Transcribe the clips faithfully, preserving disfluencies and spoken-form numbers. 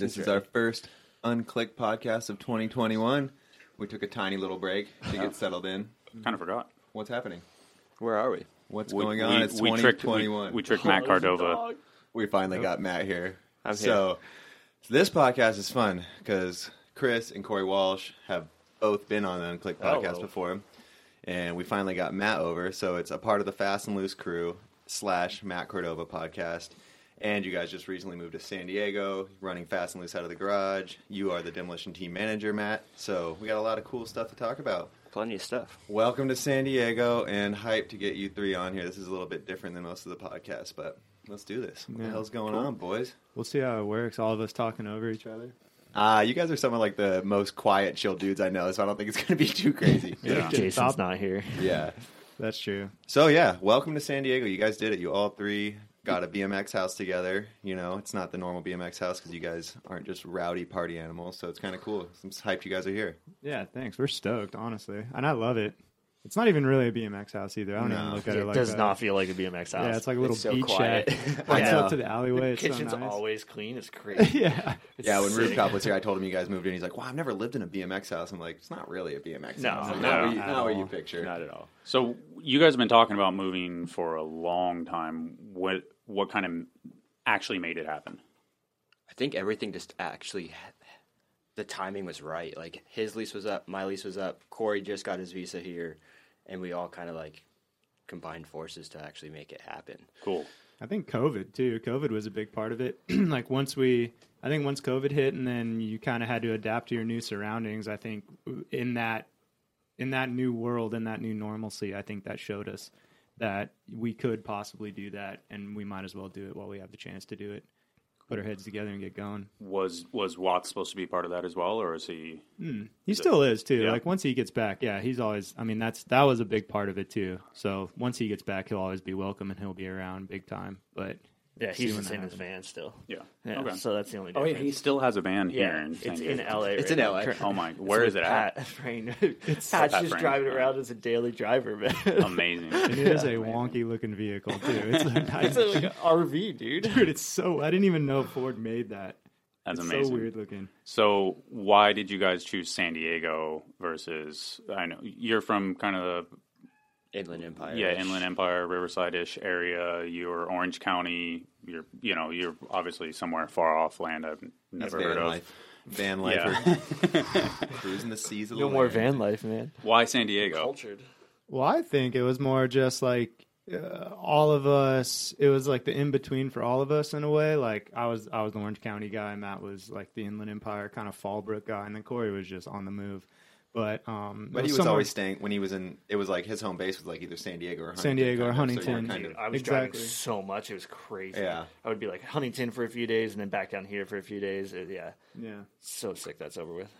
This He's is right. our first Unclick podcast of twenty twenty-one. We took a tiny little break to get settled in. Kind of forgot. What's happening? Where are we? What's we, going on? We, it's we twenty twenty-one. Tricked, we, we tricked oh, Matt Cordova. We finally oh. got Matt here. I'm so, here. So this podcast is fun because Chris and Corey Walsh have both been on the Unclick podcast oh. before. And we finally got Matt over. So it's a part of the Fast and Loose crew slash Matt Cordova podcast. And you guys just recently moved to San Diego, running Fast and Loose out of the garage. You are the Demolition team manager, Matt. So we got a lot of cool stuff to talk about. Plenty of stuff. Welcome to San Diego, and hyped to get you three on here. This is a little bit different than most of the podcasts, but let's do this. What yeah. the hell's going cool. on, boys? We'll see how it works, all of us talking over each other. Ah, uh, you guys are some of like the most quiet, chill dudes I know, so I don't think it's going to be too crazy. yeah. Jason's Stop. not here. Yeah. That's true. So, yeah, welcome to San Diego. You guys did it. You all three got a B M X house together. You know, it's not the normal B M X house because you guys aren't just rowdy party animals, so it's kind of cool. I'm just hyped you guys are here. Yeah, thanks. We're stoked, honestly, and I love it. It's not even really a B M X house either. I don't no. even look at it, it like that. It does not feel like a B M X house. Yeah, it's like a little so beach shack. It's up to the alleyway. The it's kitchen's so nice. Always clean. It's crazy. yeah. It's yeah, when sick. Rooftop was here, I told him you guys moved in. He's like, wow, I've never lived in a B M X house. I'm like, it's not really a B M X no, house. No, not what you, not what you picture. Not at all. So you guys have been talking about moving for a long time. What what kind of actually made it happen? I think everything just actually the timing was right. Like, his lease was up, my lease was up, Corey just got his visa here, and we all kind of, like, combined forces to actually make it happen. Cool. I think COVID, too. COVID was a big part of it. Like, once we, I think once COVID hit and then you kind of had to adapt to your new surroundings, I think in that, in that new world, in that new normalcy, I think that showed us that we could possibly do that, and we might as well do it while we have the chance to do it. Put our heads together and get going. Was was Watts supposed to be part of that as well, or is he? Mm. He is still it, is too. Yeah. Like once he gets back, yeah, he's always. I mean, that's that was a big part of it too. So once he gets back, he'll always be welcome and he'll be around big time. But yeah, he's just in his van still. Yeah, yeah. Okay. So that's the only difference. Oh yeah, he still has a van here. Yeah, in San it's Diego. in L A. Right it's in L A. Now. Oh my, where is it Pat at? Frame. Pat's Pat just Frame. driving around as a daily driver, man. Amazing. And it is a wonky looking vehicle too. It's a nice, it's a, like an R V, dude. Dude, it's so. I didn't even know Ford made that. That's it's amazing. So weird looking. So why did you guys choose San Diego versus? I know you're from kind of the Inland Empire. Yeah, Inland Empire, Riverside-ish area. You're Orange County. You're, you know, you're obviously somewhere far off land I've never That's heard van of. Life. Van life. Yeah. Cruising the seas a little. No more van life, man. Why San Diego? Cultured. Well, I think it was more just like uh, all of us. It was like the in-between for all of us in a way. Like I was, I was the Orange County guy. Matt was like the Inland Empire kind of Fallbrook guy, and then Corey was just on the move. But um, but was he was somewhere... always staying when he was in. It was like his home base was like either San Diego or Huntington. San Diego or Huntington. So kind of... I was exactly. driving so much; it was crazy. Yeah, I would be like Huntington for a few days and then back down here for a few days. It, yeah, yeah. So sick that's over with.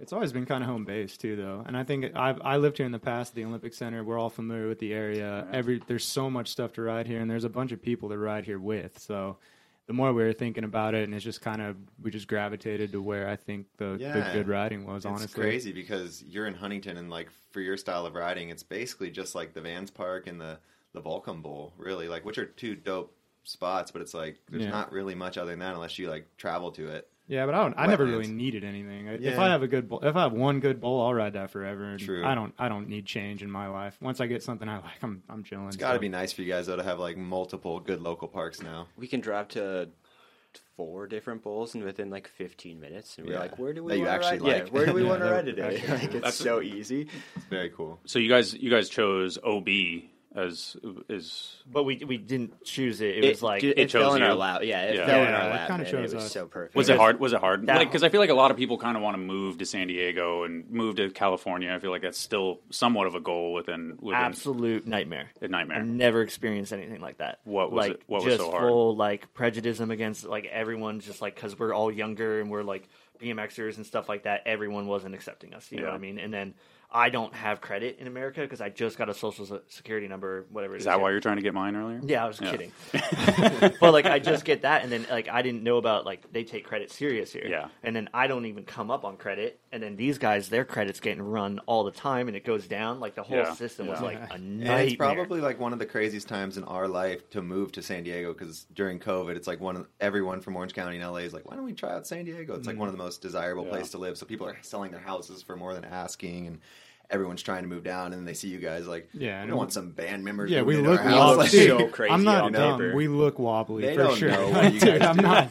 It's always been kind of home base too, though. And I think I've I lived here in the past at the Olympic Center. We're all familiar with the area. Yeah. Every there's so much stuff to ride here, and there's a bunch of people to ride here with. So. The more we were thinking about it, and it's just kind of, we just gravitated to where I think the, yeah, the good riding was, it's honestly. It's crazy because you're in Huntington, and, like, for your style of riding, it's basically just, like, the Vans Park and the, the Volcom Bowl, really. Like, which are two dope spots, but it's, like, there's yeah. not really much other than that unless you, like, travel to it. Yeah, but I don't. I Wetlands. never really needed anything. Yeah. If I have a good, bowl, if I have one good bowl, I'll ride that forever. True. I don't. I don't need change in my life. Once I get something I like, I'm. I'm chilling. It's got to so. be nice for you guys though to have like multiple good local parks now. We can drive to four different bowls and within like fifteen minutes, and we're yeah. like, where do we want to ride? Like. Yeah, where do we yeah, want to ride today? Like, it's so easy. It's very cool. So you guys, you guys chose O B. As is, but we we didn't choose it. It, it was like it, it fell in you. our lap. Yeah, it yeah. fell yeah, in our lap. It kind of shows it was us. So perfect. Was it hard? Was it hard? Because like, I feel like a lot of people kind of want to move to San Diego and move to California. I feel like that's still somewhat of a goal within. within Absolute nightmare. A nightmare. I've never experienced anything like that. What was like, it? What was so hard? Just full like prejudice against like everyone. Just like because we're all younger and we're like BMXers and stuff like that, everyone wasn't accepting us. You yeah. know what I mean? And then I don't have credit in America because I just got a social security number, whatever it is. Is that why you're trying to get mine earlier? Yeah, I was yeah. kidding. But, like, I just get that, and then, like, I didn't know about, like, they take credit serious here. Yeah. And then I don't even come up on credit, and then these guys, their credit's getting run all the time, and it goes down. Like, the whole yeah. system yeah. was, like, a nightmare. And it's probably, like, one of the craziest times in our life to move to San Diego because during COVID, it's, like, one of, everyone from Orange County and L A is like, why don't we try out San Diego? It's, like, one of the most desirable yeah. places to live. So people are selling their houses for more than asking, and everyone's trying to move down, and they see you guys like, yeah, we don't want some band members. Yeah, we look wobbly. Like, so crazy. I'm not dumb. Paper. We look wobbly they for don't sure. Know what you guys Dude, I'm do. not.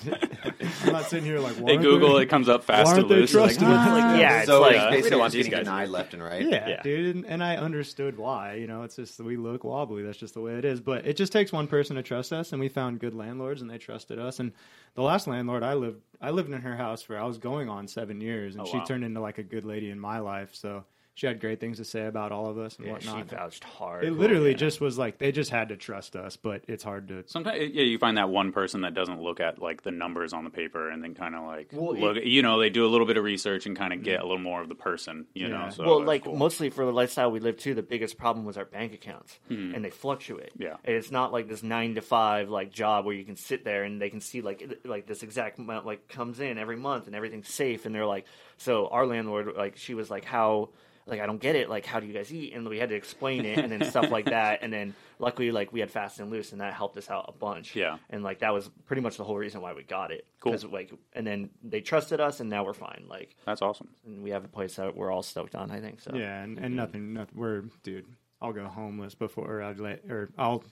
I'm not sitting here like. They Google it, comes up fast and loose. Like, like, ah. Yeah, it's so like, like basically want these guys denied left and right. Yeah, yeah, dude, and, and I understood why. You know, it's just we look wobbly. That's just the way it is. But it just takes one person to trust us, and we found good landlords, and they trusted us. And the last landlord I lived, I lived in her house for I was going on seven years, and oh, she wow. turned into like a good lady in my life. So. She had great things to say about all of us and yeah, whatnot. She vouched hard. It literally yeah. just was like they just had to trust us, but it's hard to. Sometimes, yeah, you find that one person that doesn't look at like the numbers on the paper and then kind of like well, look. It, you know, they do a little bit of research and kind of get yeah. a little more of the person. You yeah. know, so well, like cool. mostly for the lifestyle we live to, the biggest problem was our bank accounts, mm-hmm. and they fluctuate. Yeah, and it's not like this nine to five like job where you can sit there and they can see like like this exact amount like comes in every month and everything's safe, and they're like. So our landlord, like she was like, how. Like, I don't get it. Like, how do you guys eat? And we had to explain it and then stuff like that. And then luckily, like, we had Fast and Loose, and that helped us out a bunch. Yeah. And, like, that was pretty much the whole reason why we got it. Cool. Like, and then they trusted us, and now we're fine. Like, that's awesome. And we have a place that we're all stoked on, I think. So yeah, and, and mm-hmm. nothing, nothing. We're, dude, I'll go homeless before I'd let, or I'll.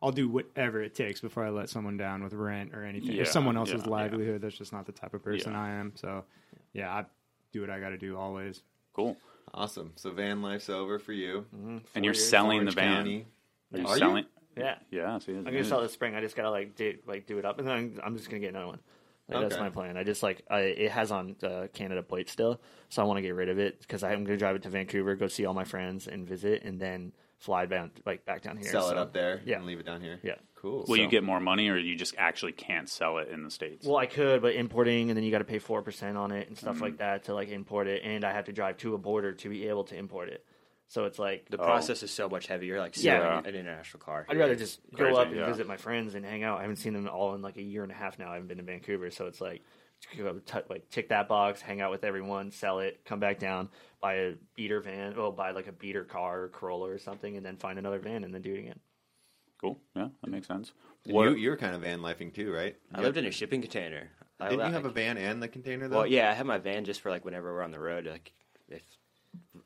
I'll do whatever it takes before I let someone down with rent or anything. Yeah, or someone else's yeah, livelihood. Yeah. That's just not the type of person yeah. I am. So, yeah, I do what I got to do always. Cool. Awesome. So van life's over for you. Mm-hmm. And you're years, selling Orange the van. County. Are you Are selling? You? Yeah. Yeah. So I'm going to sell this spring. I just got to like do, like do it up. And then I'm, I'm just going to get another one. Like, okay. That's my plan. I just like, I, it has on uh, Canada plate still. So I want to get rid of it because I'm going to drive it to Vancouver, go see all my friends and visit and then fly down, like back down here. Sell so, it up there yeah. and leave it down here. Yeah. Cool. Will so. you get more money or you just actually can't sell it in the States? Well, I could, but importing and then you got to pay four percent on it and stuff mm-hmm. like that to like import it. And I have to drive to a border to be able to import it. So it's like the oh. process is so much heavier. Like selling yeah. an international car. I'd rather just Crazy. go up and yeah. visit my friends and hang out. I haven't seen them all in like a year and a half now. I haven't been to Vancouver. So it's like, like tick that box, hang out with everyone, sell it, come back down, buy a beater van, or buy like a beater car or Corolla or something, and then find another van and then do it again. Cool. Yeah, that makes sense. You, you were kind of van lifing too, right? I yep. lived in a shipping container. I Didn't li- you have a van and the container though? Well, yeah, I had my van just for like whenever we're on the road. Like if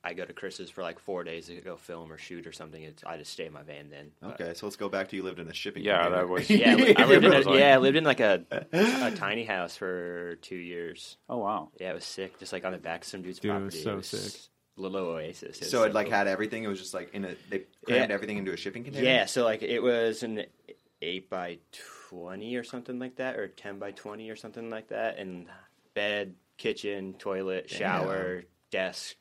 I go to Chris's for like four days to go film or shoot or something, it's, I just stay in my van then. Okay, but, so let's go back to you lived in a shipping yeah, container. That was, yeah, I lived in a, yeah, I lived in like a, a tiny house for two years. Oh, wow. Yeah, it was sick. Just like on the back of some dude's Dude, property. It was so it was, sick. Little oasis. It so it like little... had everything. It was just like in a they crammed yeah. everything into a shipping container. Yeah, so like it was an eight by twenty or something like that, or ten by twenty or something like that, and bed, kitchen, toilet, shower, Damn. desk.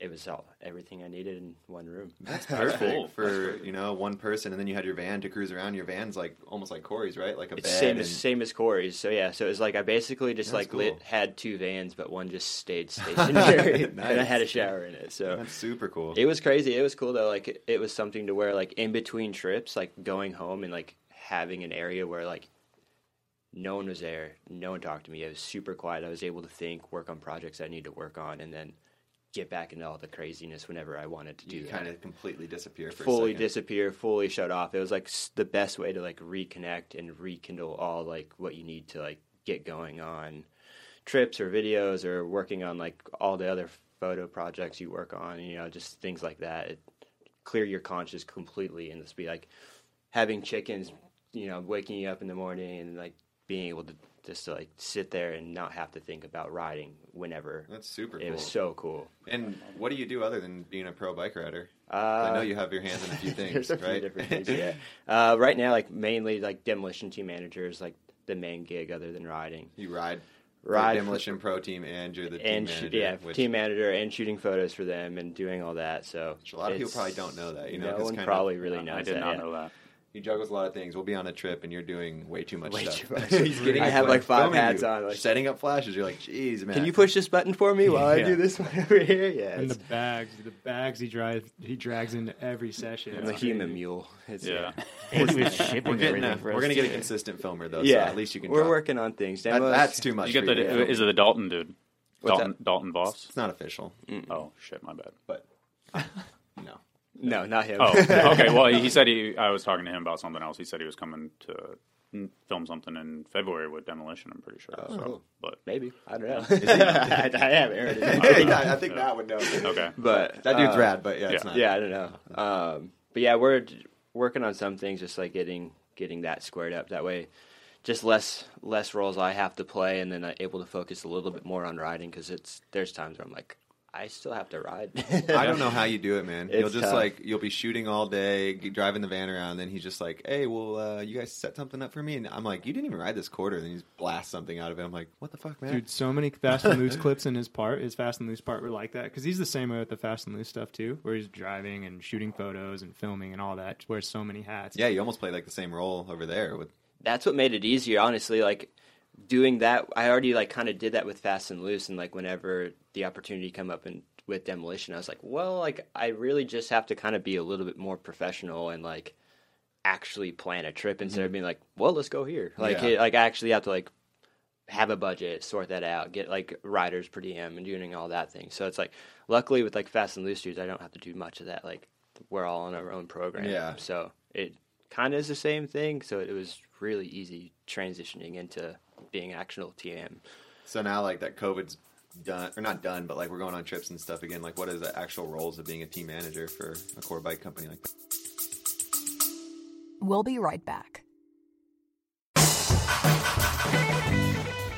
It was all everything I needed in one room. That's perfect cool. for you know one person, and then you had your van to cruise around. Your van's like almost like Corey's, right? Like a it's bed. Same and... as same as Corey's. So yeah, so it was like I basically just That's like cool. lit, had two vans, but one just stayed stationary, nice. and I had a shower in it. So that's super cool. It was crazy. It was cool though. Like it, it was something to where like in between trips, like going home and like having an area where like no one was there, no one talked to me. It was super quiet. I was able to think, work on projects I need to work on, and then get back into all the craziness whenever I wanted to do you that. Kind of completely disappear for fully a second. disappear fully shut off. It was like the best way to like reconnect and rekindle all like what you need to like get going on trips or videos or working on like all the other photo projects you work on, you know, just things like that. It clear your conscience completely and just be like having chickens, you know, waking you up in the morning and like being able to just to like sit there and not have to think about riding whenever. That's super cool. It was so cool. And what do you do other than being a pro bike rider? Uh, I know you have your hands in a few things, there's a right? few different things, yeah. Uh, right now, like mainly like demolition team manager is like the main gig other than riding. You ride, ride demolition for, pro team, and you're the team and manager, sh- yeah, which, team manager, and shooting photos for them and doing all that. So which a lot of people probably don't know that. You know, no one kind probably of, really knows. I did that, not yeah. know that. He juggles a lot of things. We'll be on a trip, and you're doing way too much way stuff. Too much. He's getting I have like five hats you. on. Like, setting up flashes. You're like, geez, man. Can you push this button for me while yeah. I do this one over here? Yeah. And the bags. The bags he drives, he drags into every session. And the human mule. It's, yeah. yeah. we're, we're, getting a, we're gonna get a consistent filmer, though, yeah. so at least you can We're drop. working on things. That, that's too much. You get the, you. Is it the Dalton dude? What's Dalton, that? Dalton Voss? It's not official. Mm-mm. Oh, shit, my bad. But, no. No, not him. Oh, okay. Well, he said he. I was talking to him about something else. He said he was coming to film something in February with Demolition. I'm pretty sure. Oh, so, cool. But maybe I don't know. He, I, I haven't heard it. I, I think Matt uh, would know. Okay, but that dude's uh, rad. But yeah, yeah. It's not. Yeah, I don't know. Um, but yeah, we're working on some things, just like getting getting that squared up. That way, just less less roles I have to play, and then I'm able to focus a little bit more on riding because it's there's times where I'm like, I still have to ride. I don't know how you do it, man. It's you'll just tough. like you'll be shooting all day, driving the van around, and then he's just like, "Hey, well, uh, you guys set something up for me," and I'm like, "You didn't even ride this quarter." And then he just blasts something out of it. I'm like, "What the fuck, man?" Dude, so many Fast and Loose clips in his part, his Fast and Loose part, were like that because he's the same way with the Fast and Loose stuff too, where he's driving and shooting photos and filming and all that. Wears so many hats. Yeah, you almost play like the same role over there. With that's what made it easier, honestly. Like. Doing that, I already like kind of did that with Fast and Loose, and like whenever the opportunity come up and with Demolition, I was like, well, like I really just have to kind of be a little bit more professional and like actually plan a trip instead mm-hmm. of being like, well, let's go here. Like, yeah. it, like I actually have to like have a budget, sort that out, get like riders per D M and doing all that thing. So it's like, luckily with like Fast and Loose dudes, I don't have to do much of that. Like we're all on our own program, yeah. So it kind of is the same thing. So it was really easy transitioning into being actual T M. So now like that COVID's done, or not done, but like we're going on trips and stuff again, like what is the actual roles of being a team manager for a core bike company like that? We'll be right back.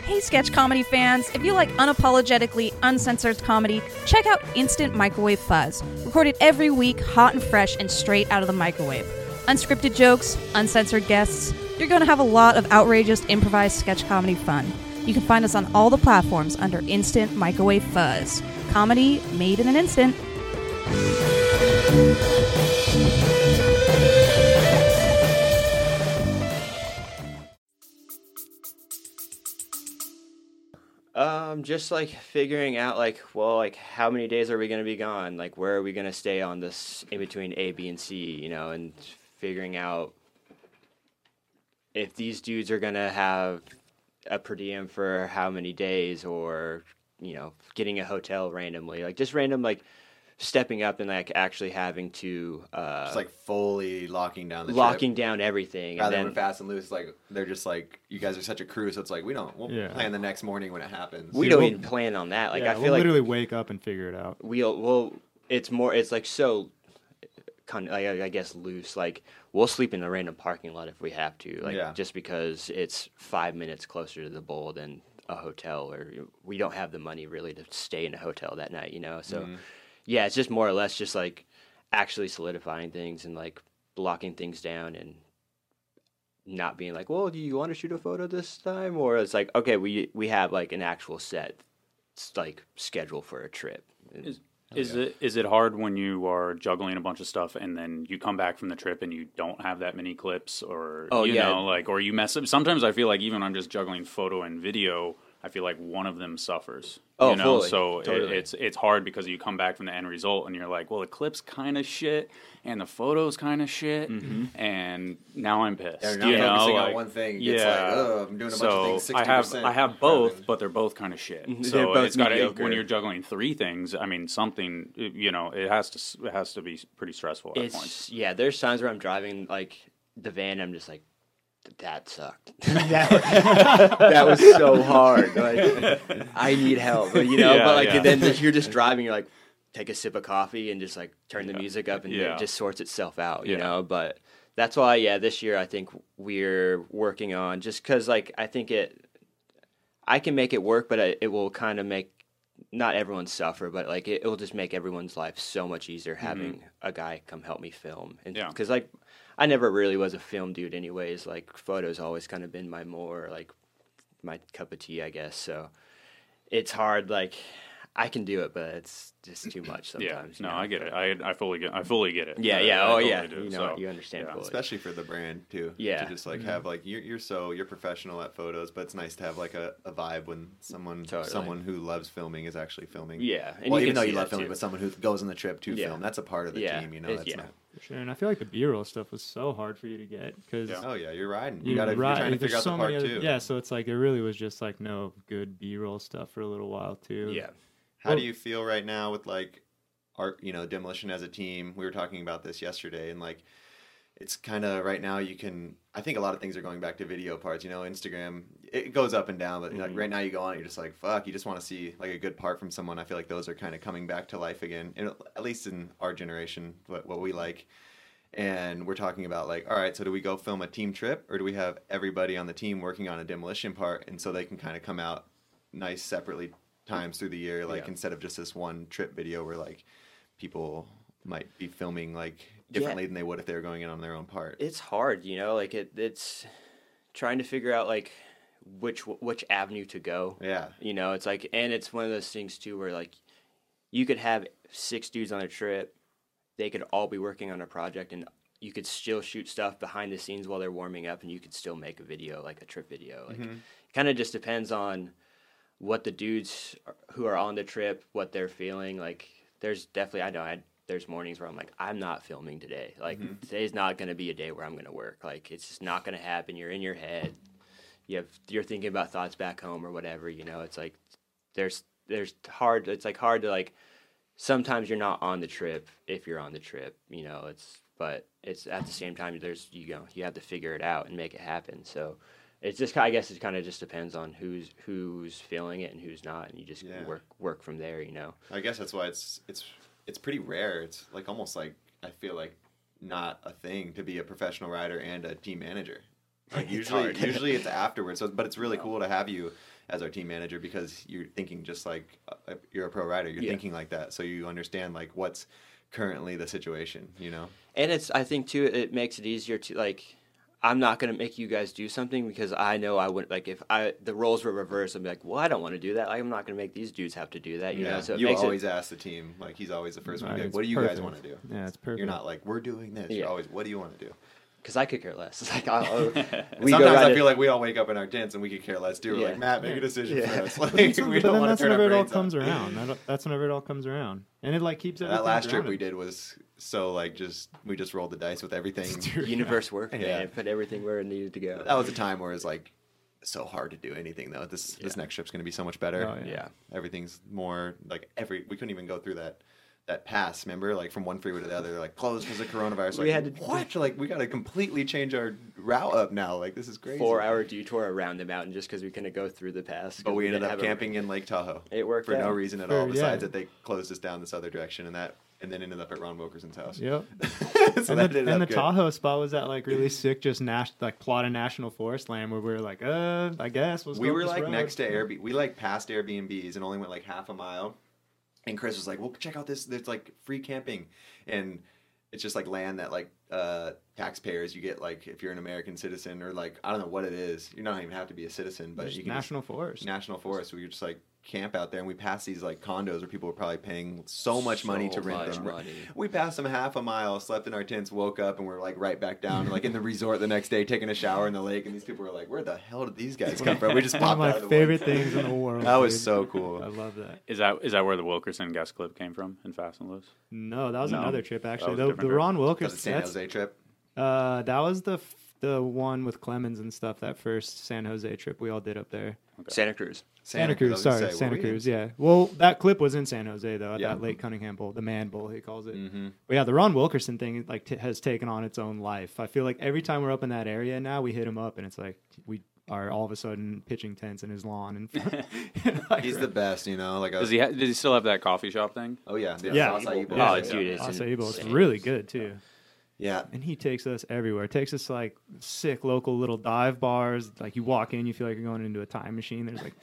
Hey, sketch comedy fans. If you like unapologetically uncensored comedy, check out Instant Microwave Fuzz. Recorded every week, hot and fresh and straight out of the microwave. Unscripted jokes, uncensored guests, you're going to have a lot of outrageous, improvised sketch comedy fun. You can find us on all the platforms under Instant Microwave Fuzz. Comedy made in an instant. Um, just like figuring out like, well, like how many days are we going to be gone? Like, where are we going to stay on this in between A, B, and C, you know, and figuring out if these dudes are going to have a per diem for how many days or, you know, getting a hotel randomly, like just random, like stepping up and like actually having to, uh, just like fully locking down, the locking trip. down everything. Rather than Fast and Loose, like they're just like, you guys are such a crew. So it's like, we don't, we'll yeah. plan the next morning when it happens. We don't we'll, even plan on that. Like yeah, I feel we'll like literally wake up and figure it out. We'll, well, it's more, it's like, so Con- like, I guess loose, like we'll sleep in a random parking lot if we have to, like yeah. just because it's five minutes closer to the bowl than a hotel, or we don't have the money really to stay in a hotel that night, you know? So mm-hmm. yeah, it's just more or less just like actually solidifying things and like blocking things down and not being like, well, do you want to shoot a photo this time? Or it's like, okay, we, we have like an actual set, like schedule for a trip. Is- Oh, is yeah. it is it hard when you are juggling a bunch of stuff and then you come back from the trip and you don't have that many clips or oh, you yeah. know like or you mess up? Sometimes I feel like even I'm just juggling photo and video, I feel like one of them suffers. Oh, you know? Fully. So totally. it, it's it's hard because you come back from the end result and you're like, well, the clip's kind of shit and the photo's kind of shit, mm-hmm. and now I'm pissed. Yeah, now you know, focusing like, on one thing. Yeah. It's like, oh, I'm doing a so bunch of things. sixty percent I have I have both, but they're both kind of shit. So it's got to, when you're juggling three things, I mean, something, you know, it has to it has to be pretty stressful at it's, points. Yeah, there's times where I'm driving like the van, I'm just like, that sucked. that, that was so hard. Like, I need help, you know. Yeah, but like, yeah. then you're just driving. You're like, take a sip of coffee and just like turn the yeah. music up, and yeah. it just sorts itself out, you yeah. know. But that's why, yeah. This year, I think we're working on just because, like, I think it, I can make it work, but it will kind of make not everyone suffer, but like it will just make everyone's life so much easier having mm-hmm. a guy come help me film, and because yeah. like. I never really was a film dude anyways. Like, photos always kind of been my more, like, my cup of tea, I guess. So, it's hard, like, I can do it, but it's just too much sometimes. Yeah, no, know? I get it. I I fully get. I fully get it. Yeah, I, yeah, I, I oh yeah. Do, you know, so. You understand. Yeah. Fully. Especially for the brand too. Yeah, to just like mm-hmm. have like you're you're so you're professional at photos, but it's nice to have like a, a vibe when someone totally. someone who loves filming is actually filming. Yeah, and well, you even though you love filming, too. But someone who goes on the trip to yeah. film, that's a part of the yeah. team. You know, it, that's yeah. not. For sure, and I feel like the B-roll stuff was so hard for you to get because yeah. oh yeah, you're riding. You, you gotta ride. You're trying to figure out so the part other, too. Yeah, so it's like it really was just like no good B-roll stuff for a little while too. Yeah. How well, do you feel right now with like art? You know, Demolition as a team. We were talking about this yesterday, and like it's kind of right now. You can. I think a lot of things are going back to video parts. You know, Instagram. It goes up and down, but mm-hmm. like right now you go on, you're just like fuck. You just want to see like a good part from someone. I feel like those are kind of coming back to life again, and at least in our generation, what, what we like. And we're talking about like, all right, so do we go film a team trip, or do we have everybody on the team working on a demolition part, and so they can kind of come out nice separately times through the year, like yeah. instead of just this one trip video where like people might be filming like differently yeah. than they would if they were going in on their own part. It's hard, you know, like it it's trying to figure out like which which avenue to go. Yeah, you know, it's like, and it's one of those things too where like you could have six dudes on a trip, they could all be working on a project, and you could still shoot stuff behind the scenes while they're warming up, and you could still make a video, like a trip video. Like mm-hmm. it kind of just depends on what the dudes who are on the trip, what they're feeling. Like there's definitely, I know I, there's mornings where I'm like, I'm not filming today. Like mm-hmm. today's not going to be a day where I'm going to work. Like it's just not going to happen. You're in your head. You have, you're thinking about thoughts back home or whatever, you know, it's like, there's, there's hard, it's like hard to like, sometimes you're not on the trip if you're on the trip, you know, it's, but it's at the same time, there's, you know, you have to figure it out and make it happen. So it's just, I guess it kind of just depends on who's who's feeling it and who's not, and you just yeah. work work from there, you know. I guess that's why it's it's it's pretty rare. It's like almost like I feel like not a thing to be a professional rider and a team manager. Like usually it's usually it's afterwards. So, but it's really cool to have you as our team manager because you're thinking just like uh, you're a pro rider. You're yeah. thinking like that, so you understand like what's currently the situation, you know. And it's I think too it makes it easier to like. I'm not going to make you guys do something because I know I wouldn't, like, if I the roles were reversed, I'd be like, well, I don't want to do that. Like, I'm not going to make these dudes have to do that, you yeah. know? So it you makes always it... ask the team, like, he's always the first one to be like, what do you perfect. guys want to do? Yeah, it's perfect. You're not like, we're doing this. Yeah. You're always, what do you want to do? Because I could care less. It's like, I'll, we sometimes I feel like we all wake up in our tents and we could care less, too. We're yeah. like, Matt, make yeah. a decision yeah. for us. Like, we don't but then want that's to turn whenever it all comes up. around. That, that's whenever it all comes around. And it, like, keeps everything That last trip we did was... So, like, just we just rolled the dice with everything. Universe worked, man. Yeah. Put everything where it needed to go. That was a time where it was, like, so hard to do anything, though. This yeah. this next trip's going to be so much better. Oh, yeah. yeah. Everything's more, like, every we couldn't even go through that that pass, remember? Like, from one freeway to the other, like, closed because of coronavirus. Like, we had to, what? Like, we got to completely change our route up now. Like, this is crazy. Four-hour detour around the mountain just because we couldn't go through the pass. But we ended up camping a... in Lake Tahoe. It worked For out. no reason at For, all, besides yeah. that they closed us down this other direction, and that... And then ended up at Ron Wilkerson's house. Yep. so and the, and the Tahoe spot was that like really sick, just nas- like plot of national forest land where we were like, uh, I guess. We'll we were like road. next to Airbnb. We like passed Airbnbs and only went like half a mile. And Chris was like, well, check out this. There's like free camping. And it's just like land that like uh, taxpayers, you get like if you're an American citizen or like, I don't know what it is. You don't even have to be a citizen, but There's you can. National just, forest. National forest. We were just like. camp out there, and we passed these like condos where people were probably paying so much so money to rent them. Money. We passed them half a mile, slept in our tents, woke up, and we we're like right back down, like in the resort the next day, taking a shower in the lake. And these people were like, "Where the hell did these guys come from?" We just popped One of my out of the favorite things in the world. That was dude. so cool. I love that. Is that is that where the Wilkerson guest clip came from in Fast and Loose? No, that was no. another trip actually. The, the Ron Wilkerson that San Jose trip. Uh, that was the f- the one with Clemons and stuff. That first San Jose trip we all did up there. Okay. Santa Cruz. Santa, Santa Cruz, sorry, say, Santa Cruz, yeah. Well, that clip was in San Jose, though, at yeah. that Lake Cunningham Bowl, the Man Bowl, he calls it. Mm-hmm. But yeah, the Ron Wilkerson thing like t- has taken on its own life. I feel like every time we're up in that area now, we hit him up, and it's like we are all of a sudden pitching tents in his lawn. And like, he's right. the best, you know. Like, a, does he? Ha- does he still have that coffee shop thing? Oh yeah, yeah. yeah. Acai Bowl. Oh, dude, it's Acai Bowl. It's really good too. Yeah, and he takes us everywhere. Takes us like sick local little dive bars. Like you walk in, you feel like you're going into a time machine. There's like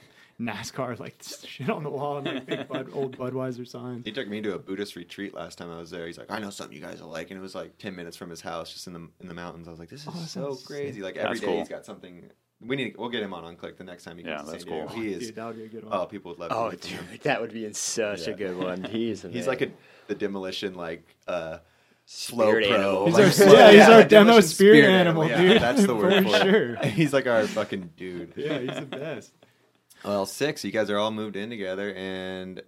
NASCAR, like shit on the wall, and like big Bud, old Budweiser signs. He took me to a Buddhist retreat last time I was there. He's like, I know something you guys will like, and it was like ten minutes from his house, just in the in the mountains. I was like, this is oh, so crazy. Like every That's day cool. he's got something We need. We'll get him on Unclick the next time he comes yeah, to San Diego. Cool. He is. Dude, that would be a good one. Oh, people would love. Oh, dude, him. That would be in such yeah. a good one. He is. He's like a the demolition like uh, slow spirit pro. He's like, our, slow, yeah, he's yeah, our demo spirit, spirit animal, animal, dude. Yeah, that's the word for, for sure. It. He's like our fucking dude. Yeah, he's the best. Well, six. You guys are all moved in together, and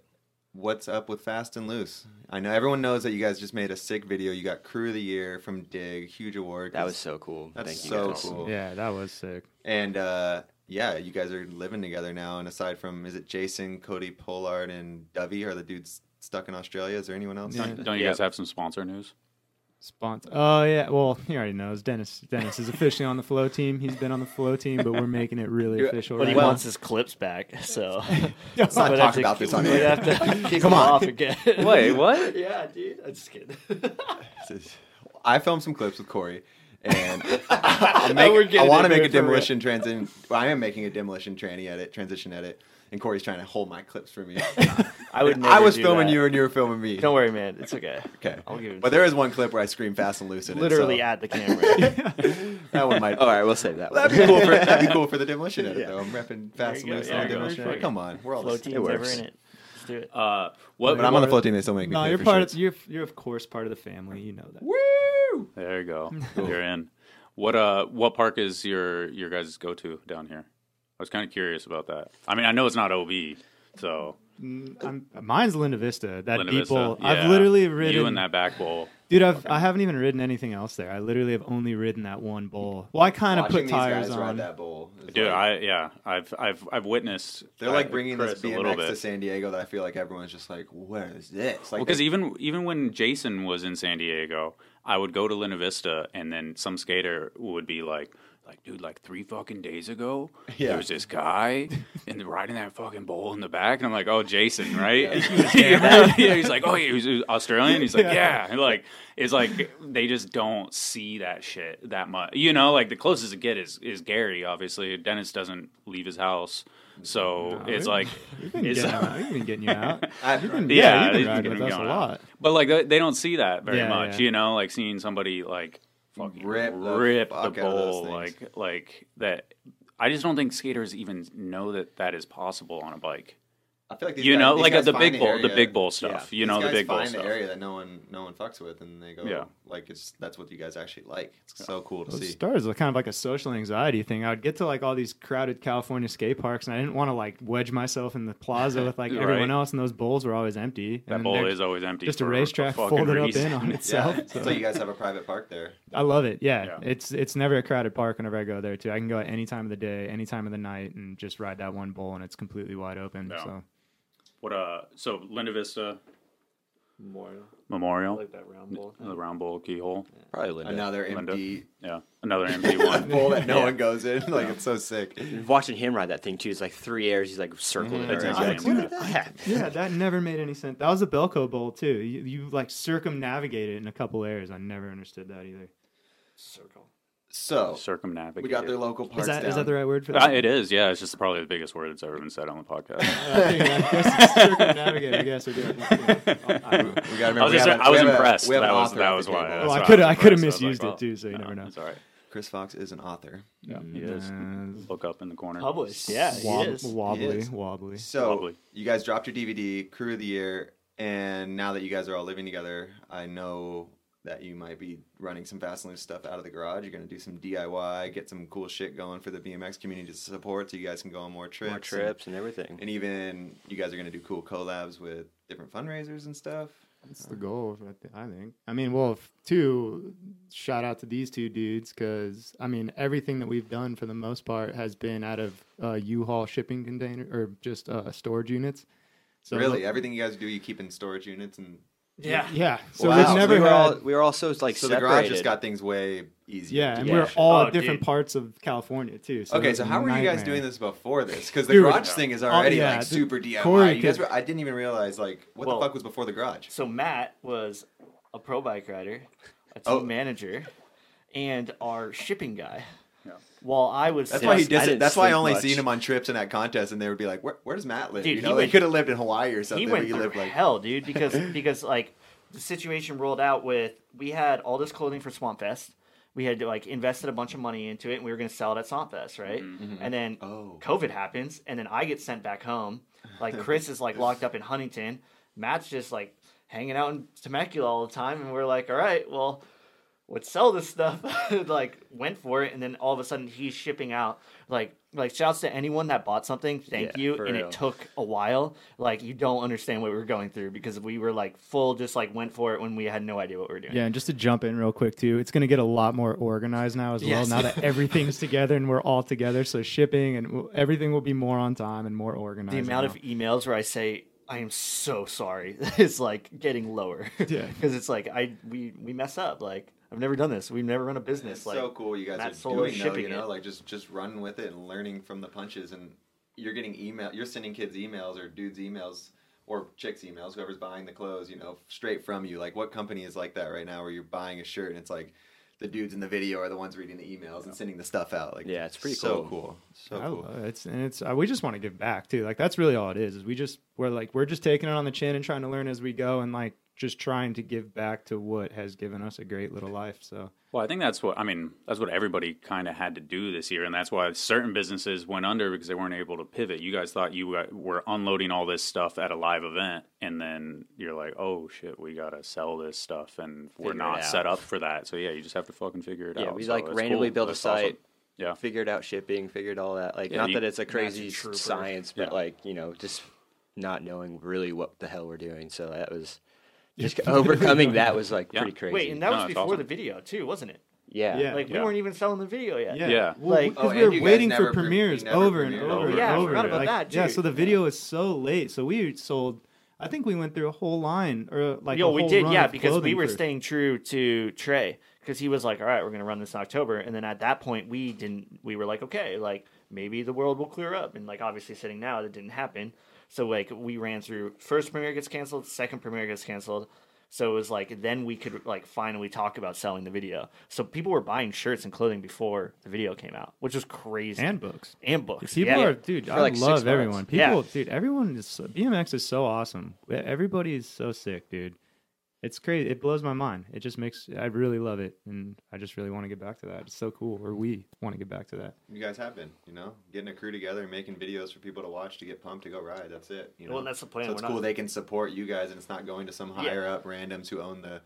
what's up with Fast and Loose? I know everyone knows that you guys just made a sick video. You got Crew of the Year from Dig, huge award. That was so cool. That's Thank so you guys. Cool. Yeah, that was sick. And uh, yeah, you guys are living together now. And aside from, is it Jason, Cody Pollard, and Dovey are the dudes stuck in Australia? Is there anyone else? Yeah. Don't you yeah. guys have some sponsor news? Sponsor. Oh yeah. Well, he already knows. Dennis. Dennis is officially on the flow team. He's been on the flow team, but we're making it really official. But right he now. Wants his clips back. So let's not we'd talk to, about this on air. Have to Come on. Off again. Wait, what? Yeah, dude. I'm just kidding. I filmed some clips with Corey, and I, make, I want to make a demolition transition. Well, I am making a demolition tranny edit, transition edit. And Corey's trying to hold my clips for me. I would. Never I was do filming that. You, and you were filming me. Don't worry, man. It's okay. Okay. I'll give it but there is one clip where I scream "Fast and Loose" in literally it, so. At the camera. That one might. All right, we'll save that one. That'd be cool for, that'd be cool for the demolition edit, yeah. though. I'm repping "Fast and Loose" on the demolition edit. Come on, we're all flow team's ever in it. Let's do it. Uh, what, but I'm on the flow team. They still make me. No, you're part. Sure. Of, you're you're of course part of the family. You know that. Woo! There you go. You're in. What uh? What park is your your guys' go to down here? I was kind of curious about that. I mean, I know it's not O B, so. I'm, mine's Linda Vista. That Linda deep Vista. Bowl. Yeah. I've literally ridden. You in that back bowl. Dude, I've, okay. I haven't even ridden anything else there. I literally have only ridden that one bowl. Well, I kind of put tires on. Ride that bowl. Dude, like, I, yeah. I've I've I've witnessed. They're like bringing Chris this B M X to San Diego that I feel like everyone's just like, where is this? Like, because well, even, even when Jason was in San Diego, I would go to Linda Vista, and then some skater would be like, Like, dude, like three fucking days ago, yeah. there was this guy and riding that fucking bowl in the back. And I'm like, oh, Jason, right? Yeah. yeah. yeah. He's like, oh, he was Australian. He's like, yeah. yeah. And like, it's like they just don't see that shit that much. You know, like the closest to get is, is Gary, obviously. Dennis doesn't leave his house. So no, it's like, we've been, it's, getting, we've been getting you out. You've been, yeah, yeah, you've been riding with us a lot. Out. But like, they, they don't see that very yeah, much, yeah. you know, like seeing somebody like, rip the, rip the bowl like like that. I just don't think skaters even know that that is possible on a bike. I feel like these you guys, know, these like guys the big bowl, the big bowl stuff. Yeah. You these know, guys the big find bowl stuff. The area that no one, no one fucks with, and they go, yeah. like it's that's what you guys actually like. It's yeah. so cool to Those see. It started kind of like a social anxiety thing. I would get to like all these crowded California skate parks, and I didn't want to like wedge myself in the plaza with like right. everyone else, and those bowls were always empty. That bowl is always empty. Just a racetrack folded reason. Up in on itself. Yeah. So. so you guys have a private park there. I love it. Yeah. yeah, it's it's never a crowded park whenever I go there too. I can go at any time of the day, any time of the night, and just ride that one bowl, and it's completely wide open. So. What uh? So Linda Vista Memorial. Memorial. I like that round bowl. Thing. The round bowl keyhole. Yeah. Probably Linda. Another empty. Yeah. Another empty one. bowl that no yeah. one goes in. Like yeah. it's so sick. Watching him ride that thing too. It's like three airs. He's like circling mm-hmm. it. Like, like, that? Yeah, that never made any sense. That was a Belco bowl too. You, you like circumnavigate it in a couple airs. I never understood that either. Circle. So circumnavigate. We got their local parks. Is that, down. Is that the right word for that? Uh, it is. Yeah, it's just probably the biggest word that's ever been said on the podcast. Circumnavigate. I guess we're doing. We got to remember. I was, just, a, I was impressed. A, that was that was why. Well, I could I could have misused like, it too, so you no, never know. It's all right. Chris Fox is an author. Yeah, he is. Look up in the corner. Published. Yeah, he Wob- is. Wobbly, he is. wobbly. So wobbly. You guys dropped your D V D, Crew of the Year, and now that you guys are all living together, I know. That you might be running some Fast and Loose stuff out of the garage. You're going to do some D I Y, get some cool shit going for the B M X community to support so you guys can go on more trips. More trips and, and everything. And even you guys are going to do cool collabs with different fundraisers and stuff. That's the goal, I think. I mean, well, two, shout out to these two dudes because, I mean, everything that we've done for the most part has been out of uh, U-Haul shipping container or just uh, storage units. So really? The, everything you guys do, you keep in storage units and... Yeah, yeah. So wow. never we were had... all we were all so like so separated. The garage just got things way easier. Yeah, and yeah. we were all oh, at different dude. parts of California too. So okay, so how were you guys doing this before this? Because the dude, garage no. thing is already oh, yeah. like super D I Y. Corey you guys were, I didn't even realize like what well, the fuck was before the garage. So Matt was a pro bike rider, a team oh. manager, and our shipping guy. Yeah. While I was that's why he does it. That's why I only much. seen him on trips in that contest, and they would be like, "Where, where does Matt live?" Dude, you know, went, they could have lived in Hawaii or something. He went through lived like... hell, dude, because because like the situation rolled out with we had all this clothing for Swamp Fest. we had like invested a bunch of money into it, and we were going to sell it at Swamp Fest, right? Mm-hmm. And then oh. COVID happens, and then I get sent back home. Like Chris is like locked up in Huntington. Matt's just like hanging out in Temecula all the time, and we're like, all right, well, let's sell this stuff. Like went for it, and then all of a sudden he's shipping out like like shouts to anyone that bought something. Thank yeah, you. And real. It took a while. Like you don't understand what we were going through because we were like full, just like went for it when we had no idea what we were doing. Yeah. And just to jump in real quick too, it's going to get a lot more organized now as yes. well. Now that everything's together and we're all together. So shipping and everything will be more on time and more organized. The amount now. Of emails where I say, I am so sorry. It's like getting lower. Yeah. Cause it's like, I, we, we mess up. Like, I've never done this. We've never run a business. It's like, so cool you guys are doing shipping though, you know, it. Like just, just running with it and learning from the punches. And you're getting email, you're sending kids emails or dudes emails or chicks emails, whoever's buying the clothes, you know, straight from you. Like what company is like that right now where you're buying a shirt and it's like the dudes in the video are the ones reading the emails yeah. and sending the stuff out. Like yeah, it's pretty so cool. cool. So I cool. It. It's and it's uh, we just want to give back too. Like that's really all it is. Is we just we're like we're just taking it on the chin and trying to learn as we go and like. Just trying to give back to what has given us a great little life. So, well, I think that's what I mean. That's what everybody kind of had to do this year, and that's why certain businesses went under because they weren't able to pivot. You guys thought you were unloading all this stuff at a live event, and then you're like, "Oh shit, we gotta sell this stuff," and figure we're not set up for that. So yeah, you just have to fucking figure it yeah, out. Yeah, we so like randomly cool. built that's a site. Awesome. Yeah, figured out shipping, figured all that. Like, yeah, not you, that it's a crazy science, but yeah. like you know, just not knowing really what the hell we're doing. So that was. Just overcoming that was like yeah. pretty crazy. Wait, and that no, was before awesome. The video too, wasn't it? Yeah. yeah. Like we yeah. weren't even selling the video yet. Yeah. yeah. Like because oh, we were waiting for premieres pre- over premiered. and over. Oh, yeah, and over. I forgot about like, that. Too. Yeah. So the video was so late. So we sold. I think we went through a whole line or like. Yo, a whole we did. Run yeah, because we were for... staying true to Trey because he was like, "All right, we're gonna run this in October," and then at that point we didn't. We were like, "Okay, like maybe the world will clear up," and like obviously sitting now that didn't happen. So, like, we ran through first premiere gets canceled, second premiere gets canceled. So it was like, then we could, like, finally talk about selling the video. So people were buying shirts and clothing before the video came out, which was crazy. And books. And books. People yeah. are, dude, For I like love everyone. People, yeah. dude, everyone is, B M X is so awesome. Everybody is so sick, dude. It's crazy. It blows my mind. It just makes, I really love it. And I just really want to get back to that. It's so cool. Or we want to get back to that. You guys have been, you know, getting a crew together and making videos for people to watch, to get pumped, to go ride. That's it. You know? Well, that's the plan. So it's We're cool. Not... They can support you guys and it's not going to some higher yeah. up randoms who own the,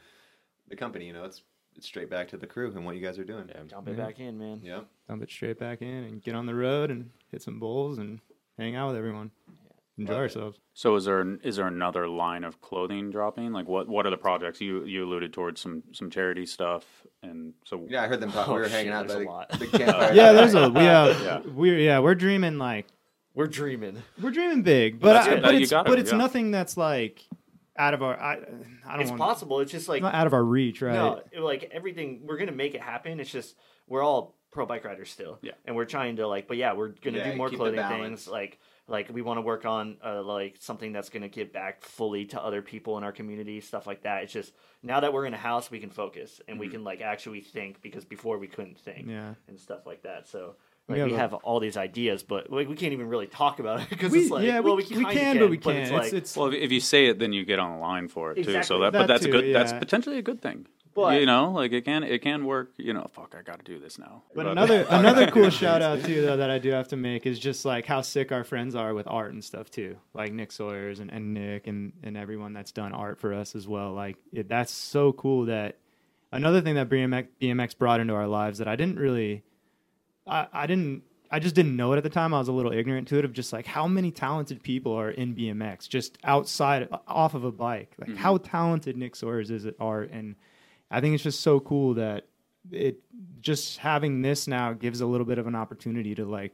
the company. You know, it's, it's straight back to the crew and what you guys are doing. Yeah. Dump it yeah. back in, man. Yeah. Dump it straight back in and get on the road and hit some bowls and hang out with everyone. Enjoy okay. ourselves. So is there is there another line of clothing dropping? Like what, what are the projects? You you alluded towards some, some charity stuff and so yeah, I heard them talk. Oh, we were shit, hanging out by the, the campfire. yeah, there's a we have yeah. we're yeah, we're dreaming like we're dreaming. We're dreaming big. But I, but, no, it's, it, but it's yeah. nothing that's like out of our I, I don't It's wanna, possible. It's just like it's not out of our reach, right? No, it, like everything we're gonna make it happen. It's just we're all pro bike riders still. Yeah. And we're trying to like but yeah, we're gonna yeah, do more clothing things like Like, we want to work on, uh, like, something that's going to give back fully to other people in our community, stuff like that. It's just, now that we're in a house, we can focus. And mm-hmm. we can, like, actually think, because before we couldn't think. Yeah. And stuff like that. So, like, yeah, we have all these ideas, but, like, we can't even really talk about it. Because it's like, yeah, well, we, we, we can, can, but we can't. It's like, it's, it's... Well, if you say it, then you get on the line for it, exactly. too. So that, that But that's, too, a good, yeah. that's potentially a good thing. But, you know, like it can it can work. You know, fuck, I got to do this now. But, but another another cool shout out too, though, that I do have to make is just like how sick our friends are with art and stuff too, like Nick Sawyer's and, and Nick and, and everyone that's done art for us as well. Like it, that's so cool. That another thing that B M X, B M X brought into our lives that I didn't really, I, I didn't. I just didn't know it at the time. I was a little ignorant to it of just like how many talented people are in B M X just outside off of a bike. Like mm-hmm. how talented Nick Sawyer's is at art. And I think it's just so cool that it just having this now gives a little bit of an opportunity to like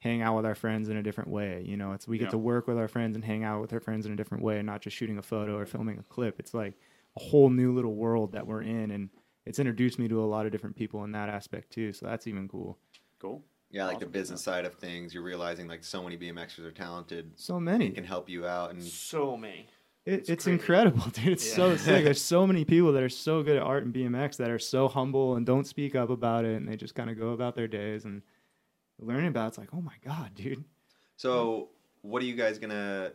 hang out with our friends in a different way. You know, it's, we yeah. get to work with our friends and hang out with our friends in a different way and not just shooting a photo or filming a clip. It's like a whole new little world that we're in. And it's introduced me to a lot of different people in that aspect too. So that's even cool. Cool. Yeah, like awesome. The business side of things, you're realizing like so many B M Xers are talented. So many. They can help you out. And so many. It, it's it's incredible, dude. It's yeah. so sick. There's so many people that are so good at art and B M X that are so humble and don't speak up about it, and they just kind of go about their days and learning about it, it's like, oh my god, dude. So, what are you guys gonna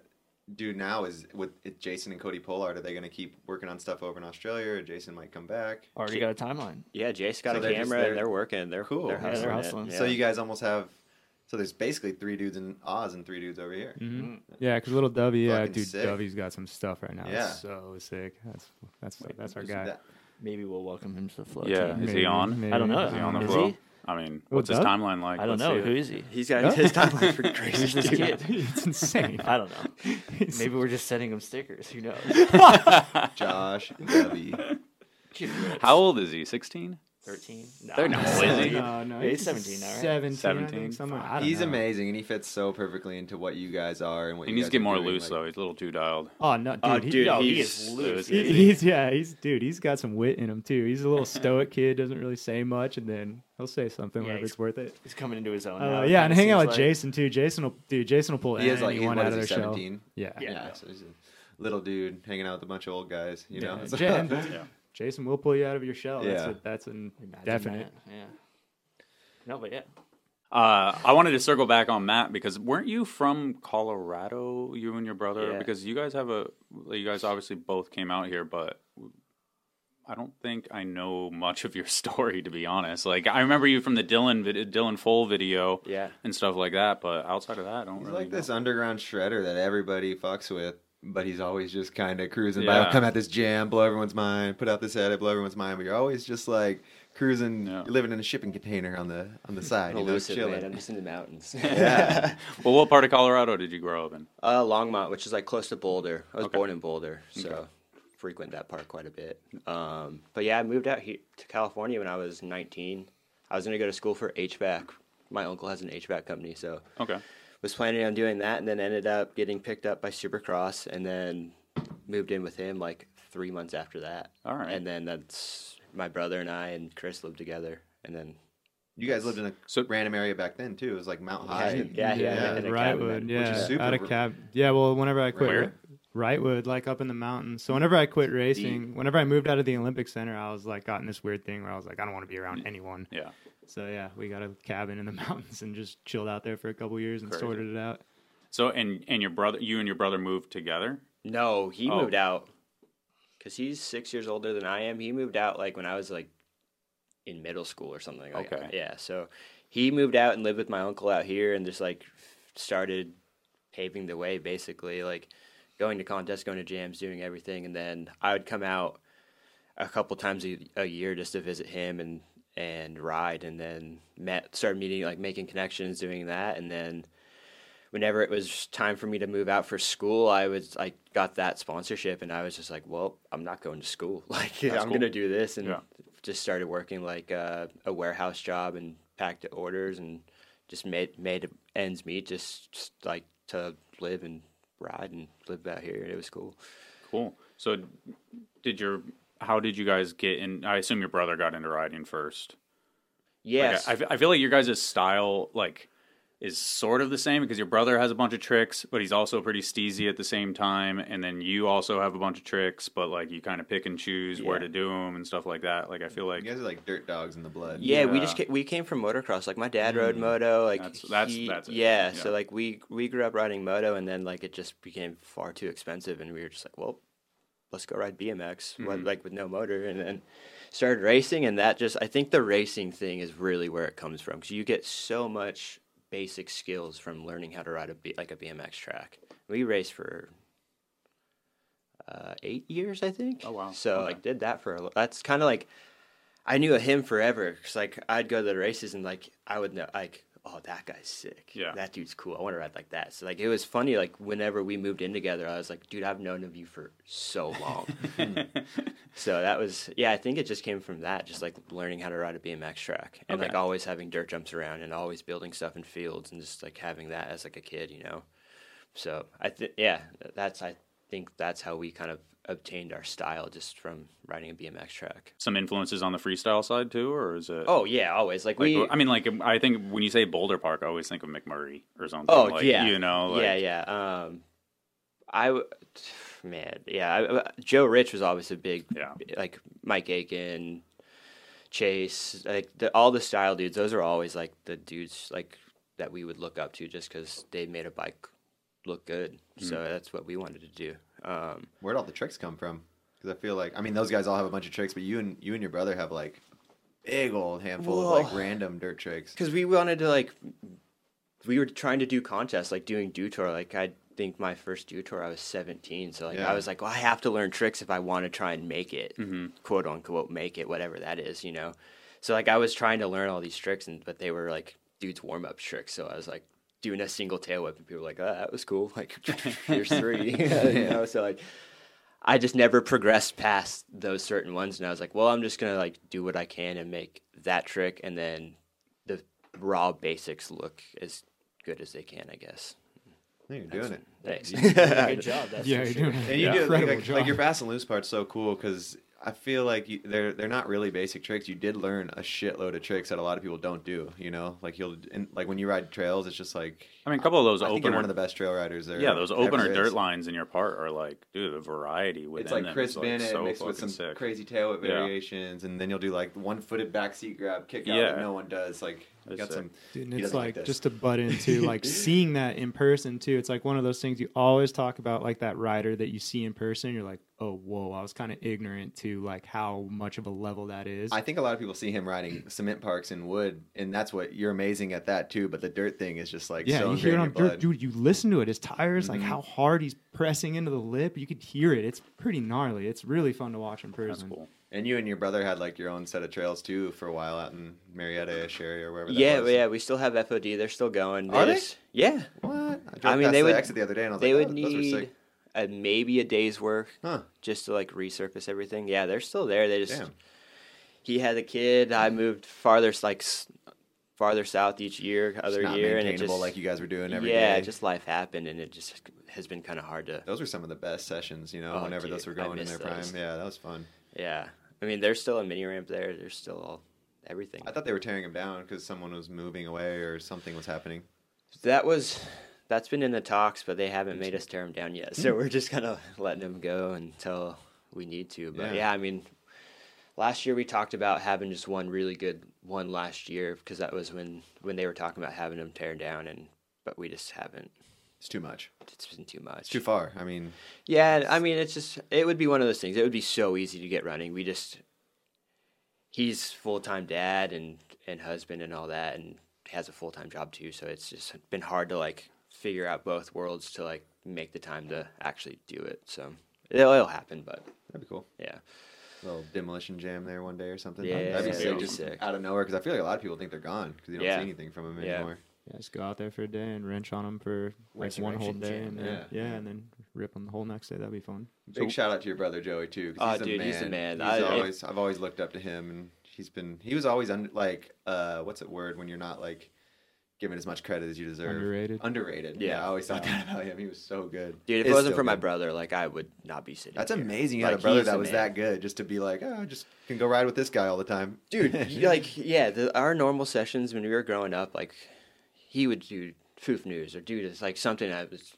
do now is with Jason and Cody Pollard, are they going to keep working on stuff over in Australia, or Jason might come back? Already got a timeline. Yeah, Jason got so a camera just, they're, and they're working. They're cool. They're hustling. Yeah, they're hustling. Yeah. So you guys almost have. So there's basically three dudes in Oz and three dudes over here. Mm-hmm. Yeah, because little Dubby, yeah, dude, sick. Dubby's got some stuff right now. Yeah. It's so sick. That's that's Wait, that's our guy. That. Maybe we'll welcome him to the flow. Yeah, team. Is maybe, he on? Maybe. I don't know. Is he on the is flow? He? I mean, well, what's Doug? His timeline like? I don't Let's know. Who is he? He's got Doug? His timeline's pretty crazy. Who's this kid? It's insane. I don't know. Maybe we're just sending him stickers. Who knows? Josh Dubby. How old is he? sixteen? thirteen? No. They're not lazy. No, no. He's seventeen now, right? seventeen. seventeen. Somewhere. He's know. Amazing, and he fits so perfectly into what you guys are. And what he you needs to get more doing. Loose, like, though. He's a little too dialed. Oh, no, dude. Oh, he, dude, no, he is loose. He, he's, yeah, he's, dude, he's got some wit in him, too. He's a little stoic kid, doesn't really say much, and then he'll say something yeah, whenever it's worth it. He's coming into his own. Uh, now, yeah, and hang out with like... Jason, too. Jason will, dude, Jason will pull he is like, anyone out of their shell. Yeah. Yeah, so he's a little dude hanging out with a bunch of old guys, you know? Yeah. Jason will pull you out of your shell. Yeah. That's a, that's an Imagine definite. That. Yeah. No, but yeah. Uh, I wanted to circle back on Matt because weren't you from Colorado? You and your brother, yeah. Because you guys have a. You guys obviously both came out here, but I don't think I know much of your story, to be honest. Like I remember you from the Dylan Dylan Fole video, yeah. and stuff like that. But outside of that, I don't He's really. Like know. This underground shredder that everybody fucks with. But he's always just kind of cruising yeah. by. I'll come at this jam, blow everyone's mind, put out this edit, blow everyone's mind. But you're always just like cruising, yeah. living in a shipping container on the on the side. I'm elusive, man. I'm just in the mountains. Yeah. Well, what part of Colorado did you grow up in? Uh, Longmont, which is like close to Boulder. I was okay. born in Boulder, so okay. frequent that part quite a bit. Um, but yeah, I moved out here to California when I was nineteen. I was going to go to school for H V A C. My uncle has an H V A C company, so okay. was planning on doing that, and then ended up getting picked up by Supercross, and then moved in with him like three months after that. All right. And then that's my brother and I and Chris lived together, and then you guys lived in a so, random area back then too. It was like Mount High. Yeah, yeah, yeah, yeah. Wrightwood. Yeah, which is super out of cab. Yeah, well, whenever I quit Where? Wrightwood, like up in the mountains. So whenever I quit racing, whenever I moved out of the Olympic Center, I was like, got in this weird thing where I was like, I don't want to be around anyone. Yeah. So, yeah, we got a cabin in the mountains and just chilled out there for a couple years and Crazy. Sorted it out. So, and and your brother, you and your brother moved together? No, he oh. moved out because he's six years older than I am. He moved out, like, when I was, like, in middle school or something like okay. that. Yeah, so he moved out and lived with my uncle out here and just, like, started paving the way, basically, like, going to contests, going to jams, doing everything. And then I would come out a couple times a, a year just to visit him and and ride, and then met, started meeting, like making connections, doing that. And then whenever it was time for me to move out for school, I was I got that sponsorship, and I was just like, well, I'm not going to school. Like, That's I'm cool. going to do this. And yeah. just started working like uh, a warehouse job and packed orders and just made, made ends meet, just, just like to live and ride and live out here. And it was cool. Cool. So did your... How did you guys get in? I assume your brother got into riding first. Yes. Like I, I feel like your guys' style like is sort of the same because your brother has a bunch of tricks, but he's also pretty steezy at the same time. And then you also have a bunch of tricks, but like you kind of pick and choose yeah. where to do them and stuff like that. Like I feel like you guys are like dirt dogs in the blood. Yeah, yeah. we just ca- we came from motocross. Like my dad mm. rode moto. Like that's that's, he, that's it. Yeah, yeah. So like we we grew up riding moto, and then like it just became far too expensive, and we were just like, well. Let's go ride B M X, mm-hmm. like with no motor, and then started racing. And that just, I think the racing thing is really where it comes from because you get so much basic skills from learning how to ride a like a B M X track. We raced for uh, eight years, I think. Oh wow! So okay. like did that for a. That's kind of like I knew of him forever because like I'd go to the races and like I would know like. Oh, that guy's sick. Yeah. That dude's cool. I want to ride like that. So, like, it was funny, like, whenever we moved in together, I was like, dude, I've known of you for so long. So that was, yeah, I think it just came from that, just, like, learning how to ride a B M X track and, okay. like, always having dirt jumps around and always building stuff in fields and just, like, having that as, like, a kid, you know? So, I think, yeah, that's, I think that's how we kind of obtained our style just from riding a B M X track. Some influences on the freestyle side too, or is it? Oh yeah, always. Like, like we, I mean, like I think when you say Boulder Park, I always think of McMurray or something. Oh like, yeah, you know, like... yeah, yeah. Um, I, man, yeah. I, Joe Rich was always a big, yeah. like Mike Aiken, Chase, like the, all the style dudes. Those are always like the dudes like that we would look up to just because they made a bike look good. Mm. So that's what we wanted to do. Um, Where'd all the tricks come from? Because I feel like, I mean, those guys all have a bunch of tricks, but you and you and your brother have like big old handful whoa. of like random dirt tricks. Because we wanted to like, we were trying to do contests, like doing do tour. Like I think my first do tour, I was seventeen. So like yeah. I was like, well, I have to learn tricks if I want to try and make it, mm-hmm. quote unquote, make it, whatever that is, you know. So like I was trying to learn all these tricks, and but they were like dudes warm up tricks. So I was like doing a single tail whip, and people were like, oh, that was cool. Like here's three, you know. So like. I just never progressed past those certain ones, and I was like, well, I'm just going to like do what I can and make that trick, and then the raw basics look as good as they can, I guess. No, you're doing That's, it. Thanks. You did a good job. That's yeah, for you're sure. doing it. And you yeah. do like, like, like your fast and loose part's so cool because I feel like you, they're they're not really basic tricks. You did learn a shitload of tricks that a lot of people don't do. You know, like you'll and like when you ride trails, it's just like I mean, a couple of those. I opener, think you're one of the best trail riders there. Yeah, those opener dirt lines in your part are like, dude, the variety within them. It's like Chris Bennett like so mixed with some sick. crazy tail whip variations, yeah. and then you'll do like one-footed backseat grab kick out yeah. that no one does. Like. Got some, dude, and it's like, like just to butt into like seeing that in person too. It's like one of those things you always talk about, like that rider that you see in person. You're like, oh, whoa, I was kind of ignorant to like how much of a level that is. I think a lot of people see him riding cement parks and wood, and that's what you're amazing at that too. But the dirt thing is just like, yeah, so you hear it on dirt, dude. You listen to it, his tires, mm-hmm. like how hard he's pressing into the lip. You could hear it. It's pretty gnarly. It's really fun to watch in person. That's cool. And you and your brother had like your own set of trails too for a while out in Marietta-ish area or wherever that yeah, was. Yeah, yeah, we still have F O D. They're still going. They Are just, they? Yeah. What? I, I mean, they the would. Exit the other day and I was they like, would oh, need those a, maybe a day's work huh. just to like resurface everything. Yeah, they're still there. They just. Damn. He had a kid. I moved farther, like farther south each year, other it's not year, and it just like you guys were doing every yeah, day. Yeah, just life happened, and it just has been kind of hard to. Those were some of the best sessions, you know. Oh, whenever dude, those were going in their those. prime, yeah, that was fun. Yeah, I mean, there's still a mini ramp there. There's still all, everything. I thought they were tearing them down because someone was moving away or something was happening. That was, that's been in the talks, but they haven't made us tear them down yet. So we're just kind of letting them go until we need to. But yeah. yeah, I mean, last year we talked about having just one really good one last year because that was when, when they were talking about having them tear down, and but we just haven't. It's too much. It's been too much. It's too far. I mean. Yeah, I mean, it's just, it would be one of those things. It would be so easy to get running. We just, he's full-time dad and, and husband and all that, and has a full-time job too. So it's just been hard to like figure out both worlds to like make the time to actually do it. So it'll, it'll happen, but. That'd be cool. Yeah. A little demolition jam there one day or something. Yeah, that'd be sick. Just sick. Out of nowhere, because I feel like a lot of people think they're gone because you don't yeah. see anything from them anymore. Yeah. Yeah, just go out there for a day and wrench on them for like one whole day, and then, yeah. yeah, and then rip them the whole next day. That'd be fun. Big so, shout out to your brother Joey too. Oh, he's dude, a man. he's a man. He's I, always, I've always looked up to him, and he's been. He was always under, like, uh, what's the word when you're not like given as much credit as you deserve? Underrated. Underrated. Yeah, yeah I always thought that about him. He was so good, dude. If it's it wasn't for good. my brother, like I would not be sitting. That's here. amazing. You like, had a brother that a was man. that good, just to be like, oh, I just can go ride with this guy all the time, dude. you, like, yeah, the, our normal sessions when we were growing up, like. He would do Foof News or do this, like something I was,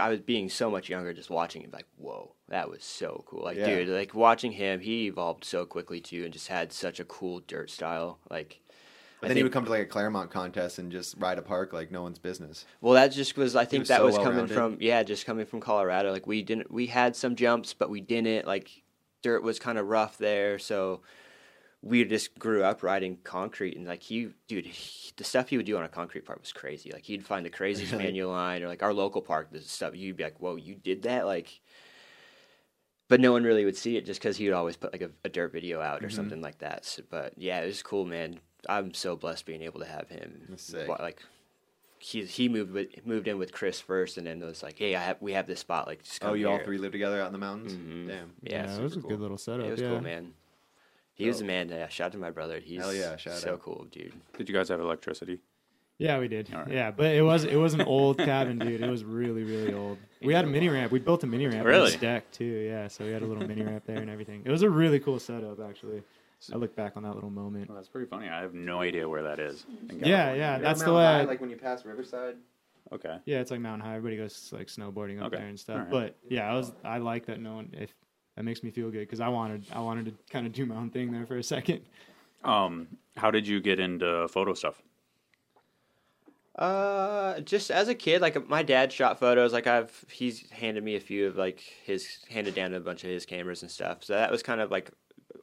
I was being so much younger, just watching him, like, whoa, that was so cool. Like, yeah. dude, like watching him, he evolved so quickly too and just had such a cool dirt style. Like, but I then think, he would come to like a Claremont contest and just ride a park like no one's business. Well, that just was, I think was that so was coming from, yeah, just coming from Colorado. Like, we didn't, we had some jumps, but we didn't. Like, dirt was kind of rough there. So, we just grew up riding concrete, and like he, dude, he, the stuff he would do on a concrete park was crazy. Like he'd find the craziest manual line, or like our local park, this stuff. You'd be like, "Whoa, you did that!" Like, but no one really would see it just because he would always put like a, a dirt video out or mm-hmm. something like that. So, but yeah, it was cool, man. I'm so blessed being able to have him. Like, he he moved with, moved in with Chris first, and then it was like, "Hey, I have we have this spot." Like, just come oh, you here. all three live together out in the mountains. Mm-hmm. Damn, yeah, yeah it was a cool. good little setup. It was yeah. cool, man. He was a man. Yeah, shout out to my brother. He's Hell yeah, shout so out. cool, dude. Did you guys have electricity? Yeah, we did. Right. Yeah, but it was it was an old cabin, dude. It was really, really old. We had a mini ramp. We built a mini ramp really? on this deck, too. Yeah, so we had a little mini ramp there and everything. It was a really cool setup, actually. I look back on that little moment. Well, that's pretty funny. I have no idea where that is. Yeah, yeah, that's the way. I... High, like when you pass Riverside. Okay. Yeah, it's like Mountain High. Everybody goes like snowboarding up okay. there and stuff. Right. But yeah, I was I like that. No one if. That makes me feel good because I wanted I wanted to kind of do my own thing there for a second. Um, how did you get into photo stuff? Uh, just as a kid, like my dad shot photos. Like I've, he's handed me a few of like his handed down a bunch of his cameras and stuff. So that was kind of like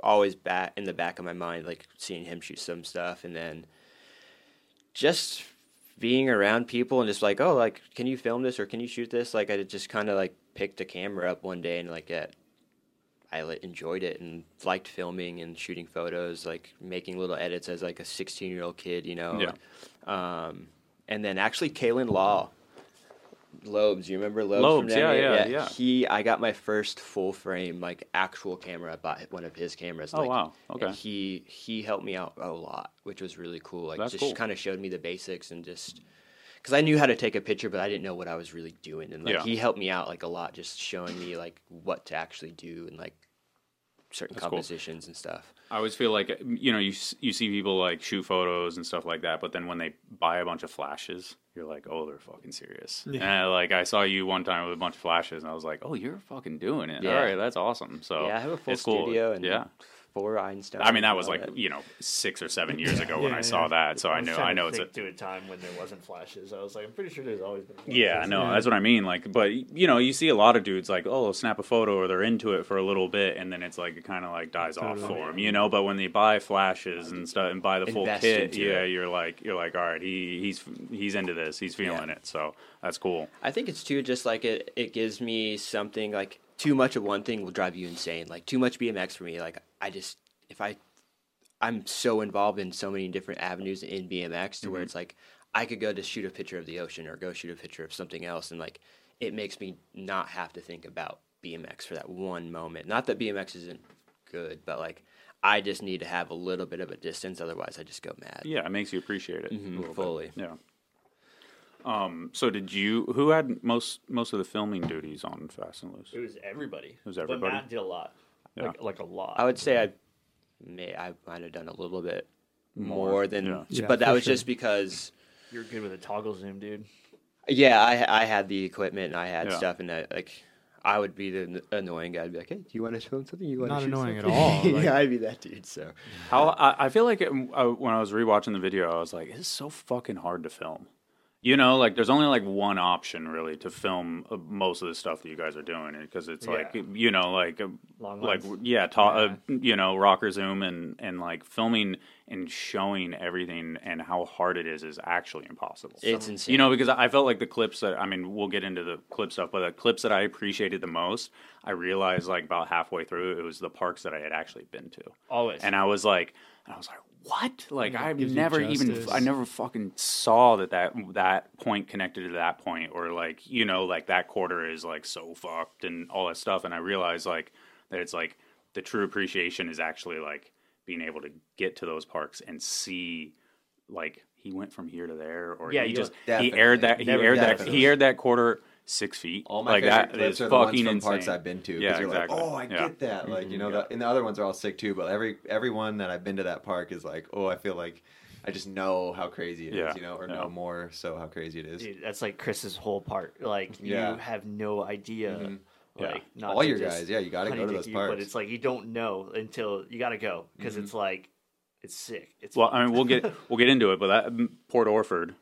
always back in the back of my mind, like seeing him shoot some stuff, and then just being around people and just like, oh, like can you film this or can you shoot this? Like I just kind of like picked a camera up one day and like at, I enjoyed it and liked filming and shooting photos, like making little edits as like a sixteen-year-old kid, you know. Yeah. Um. And then actually Kaylin Law, Lobes, you remember Lobes? Lobes, yeah, yeah, yeah, yeah. He, I got my first full frame, like actual camera. I bought one of his cameras. Oh, like, wow. Okay. He he helped me out a lot, which was really cool. Like That's just cool. kind of showed me the basics and just, because I knew how to take a picture, but I didn't know what I was really doing. And like yeah. he helped me out like a lot, just showing me like what to actually do and like certain That's compositions cool. and stuff. I always feel like, you know, you you see people like shoot photos and stuff like that, but then when they buy a bunch of flashes, you're like, oh, they're fucking serious. Yeah. And I, like I saw you one time with a bunch of flashes, and I was like, oh, you're fucking doing it. Yeah. All right, that's awesome. So yeah, I have a full studio cool. and yeah. four Einstein. I mean, that was like it. you know six or seven years ago yeah, when yeah, I saw yeah. that. So I, I knew I know it's a, to a time when there wasn't flashes. I was like, I'm pretty sure there's always been flashes. Yeah, no, yeah. that's what I mean. Like, but you know, you see a lot of dudes like, oh, snap a photo, or they're into it for a little bit, and then it's like it kind of like dies totally. off for them, you know. But when they buy flashes and stuff and buy the full kit, yeah, it. you're like, you're like, all right, he he's he's into this, he's feeling yeah. it. So that's cool. I think it's too just like it. It gives me something like. Too much of one thing will drive you insane. Like too much B M X for me. Like I just, if I, I'm so involved in so many different avenues in B M X to mm-hmm. where it's like, I could go to shoot a picture of the ocean or go shoot a picture of something else. And like, it makes me not have to think about B M X for that one moment. Not that B M X isn't good, but like, I just need to have a little bit of a distance. Otherwise I just go mad. Yeah. It makes you appreciate it mm-hmm, a little fully. Bit. Yeah. Um, so did you, who had most, most of the filming duties on Fast and Loose? It was everybody. It was everybody. But Matt did a lot. Yeah. Like, like a lot. I would say I may, I might have done a little bit more, more than, yeah. Yeah, but that was sure. just because. You're good with a toggle zoom, dude. Yeah. I, I had the equipment and I had yeah. stuff and I, like, I would be the annoying guy. I'd be like, hey, do you want to film something? You want Not to annoying something? At all. Like, yeah, I'd be that dude. So how, I, I feel like it, I, when I was rewatching the video, I was like, it's so fucking hard to film. You know, like, there's only, like, one option, really, to film uh, most of the stuff that you guys are doing. Because it's, yeah. like, you know, like, uh, Long like yeah, ta- yeah. Uh, you know, rocker zoom and, and, like, filming and showing everything and how hard it is is actually impossible. It's so, insane. You know, because I felt like the clips that, I mean, we'll get into the clip stuff, but the clips that I appreciated the most, I realized, like, about halfway through, it was the parks that I had actually been to. Always. And I was like, I was like, what? Like, I've never even, I never fucking saw that, that that point connected to that point, or like, you know, like that quarter is like so fucked and all that stuff. And I realized like that it's like the true appreciation is actually like being able to get to those parks and see like he went from here to there, or yeah, he just, he aired that, he aired that, he aired that quarter six feet. All my like favorite that clips are the ones from insane. Parks I've been to. Yeah, you're exactly. like, oh, I yeah. get that. Like, you know, yeah. the, and the other ones are all sick too, but every every one that I've been to that park is like, oh, I feel like I just know how crazy it yeah. is, you know, or yeah. know more so how crazy it is. Dude, that's like Chris's whole part. Like, yeah. you have no idea. Mm-hmm. Like, yeah. not all your guys, yeah, you got to go to those you, parks. But it's like, you don't know until you got to go, because mm-hmm. it's like, it's sick. It's well, I mean, we'll get we'll get into it, but that Port Orford.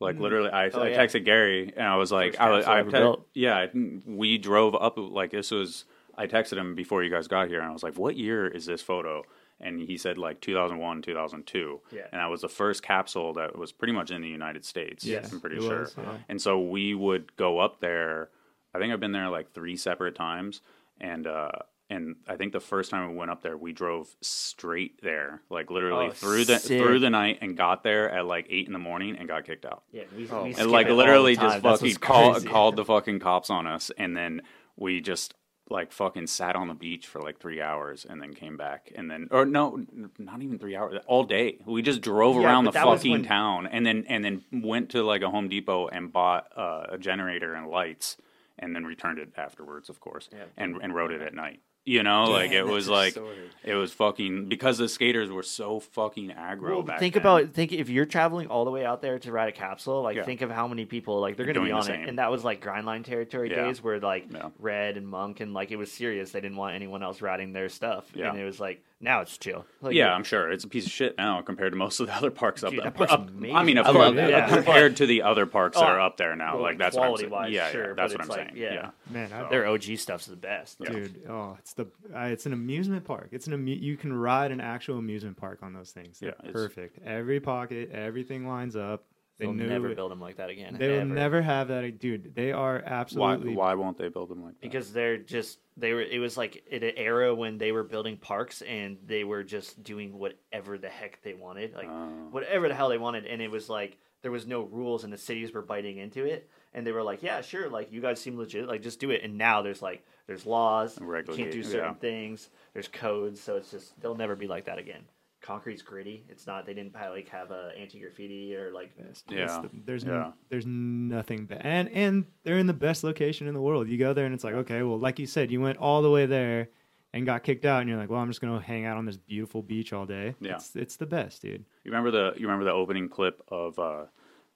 Like literally, I, oh, I texted yeah. Gary and I was like, I, I, I te- yeah, we drove up. Like this was, I texted him before you guys got here, and I was like, what year is this photo? And he said like two thousand one, two thousand two Yeah. And that was the first capsule that was pretty much in the United States. Yes, I'm pretty sure. Was, yeah. And so we would go up there. I think I've been there like three separate times, and. uh And I think the first time we went up there, we drove straight there, like literally oh, through the sick. through the night, and got there at like eight in the morning and got kicked out. Yeah, we, oh, we and like literally just fucking call, called the fucking cops on us, and then we just like fucking sat on the beach for like three hours and then came back, and then or no, not even three hours, all day. We just drove yeah, around the fucking when... town, and then and then went to like a Home Depot and bought uh, a generator and lights, and then returned it afterwards, of course, yeah. and and rode it at night. You know, yeah, like it was like sorted. It was fucking because the skaters were so fucking aggro. Well, back think then. about think if you're traveling all the way out there to ride a capsule, like yeah. think of how many people like they're gonna Doing be on same. it. And that was like Grindline territory yeah. days where like yeah. Red and Monk and like it was serious. They didn't want anyone else riding their stuff, yeah. and it was like Now it's chill. Like, yeah, I'm sure. It's a piece of shit now compared to most of the other parks up dude, there. Park's up, I mean, of I course, yeah. compared to the other parks oh, that are up there now. Well, like, that's quality what I'm saying. Wise, yeah, sure, yeah, that's what I'm like, saying. Yeah. yeah. Man, so. Their O G stuff's the best. Yeah. Dude, oh, it's the uh, it's an amusement park. It's an amu- You can ride an actual amusement park on those things. They're yeah, perfect. Every pocket, everything lines up. They They'll never it. build them like that again. They ever. will never have that, dude. They are absolutely. Why, why won't they build them like that? Because they're just they were. It was like an era when they were building parks and they were just doing whatever the heck they wanted, like oh. whatever the hell they wanted, and it was like there was no rules and the cities were biting into it, and they were like, yeah, sure, like you guys seem legit, like just do it. And now there's like there's laws, you can't do certain yeah. things, there's codes, so it's just they'll never be like that again. Concrete's gritty. It's not. They didn't probably like have a anti-graffiti or like. Yeah. The, there's yeah. No, there's nothing bad, and and they're in the best location in the world. You go there and it's like, okay, well, like you said, you went all the way there, and got kicked out, and you're like, well, I'm just gonna hang out on this beautiful beach all day. Yeah. It's, it's the best, dude. You remember the you remember the opening clip of uh,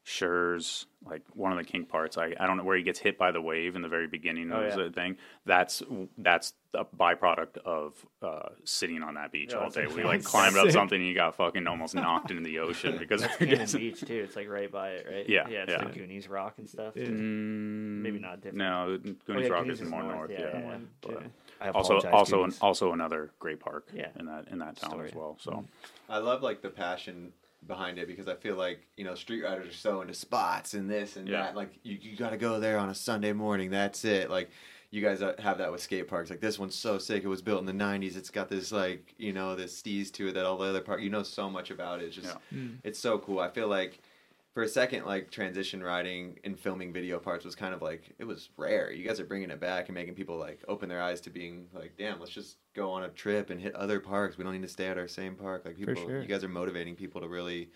Schur's, like one of the Kink parts. I I don't know where he gets hit by the wave in the very beginning of oh, yeah. the thing. That's that's. a byproduct of uh, sitting on that beach yeah, all day. We like climbed sick. up something and you got fucking almost knocked into the ocean because it's the beach too. It's like right by it, right? Yeah, yeah. It's yeah. like Goonies Rock and stuff. It, Maybe not different. No, Goonies oh, yeah, Rock Goonies is, is more north. north. Yeah, yeah. yeah. yeah. Also, also, an, also another great park. Yeah. in that in that town Story. as well. So, I love like the passion behind it because I feel like, you know, street riders are so into spots and this and yeah. that. Like you, you got to go there on a Sunday morning. That's it. Like. You guys have that with skate parks. Like, this one's so sick. It was built in the nineties. It's got this, like, you know, this steez to it that all the other parks, you know so much about it. It's just, yeah. mm. it's so cool. I feel like, for a second, like, transition riding and filming video parts was kind of like, it was rare. You guys are bringing it back and making people, like, open their eyes to being like, damn, let's just go on a trip and hit other parks. We don't need to stay at our same park. Like, people, sure. you guys are motivating people to really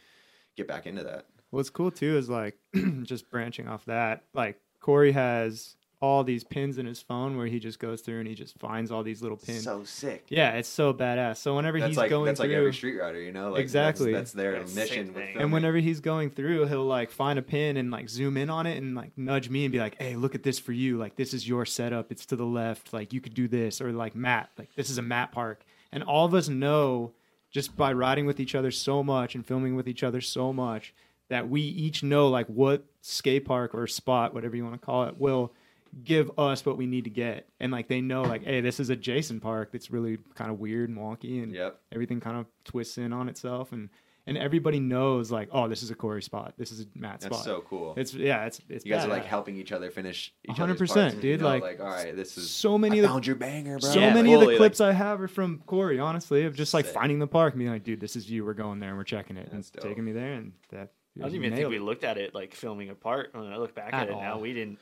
get back into that. What's cool, too, is, like, just branching off that, like, Corey has all these pins in his phone where he just goes through and he just finds all these little pins. So sick. Yeah, it's so badass. So whenever that's he's like, going that's through, that's like every street rider, you know. Like, exactly. That's, that's their that's mission. With and whenever he's going through, he'll like find a pin and like zoom in on it and like nudge me and be like, "Hey, look at this for you. Like this is your setup. It's to the left. Like you could do this." Or like Matt, like this is a Matt park. And all of us know just by riding with each other so much and filming with each other so much that we each know like what skate park or spot, whatever you want to call it, will give us what we need to get. And like they know like, hey, this is a Jason park that's really kind of weird and wonky and yep. everything kind of twists in on itself, and and everybody knows like, oh, this is a Corey spot, this is a Matt spot. That's so cool. It's yeah it's, it's you guys bad. Are like helping each other finish each one hundred percent, dude. You know, like, like all right, this is so many I of the, found your banger, bro. So yeah, many totally, of the clips like, I have are from Corey, honestly, of just like sick. finding the park and being like, dude, this is you, we're going there and we're checking it, and it's taking me there. And that dude, I don't even think it. we looked at it like filming apart. When I look back at, at it all. now, we didn't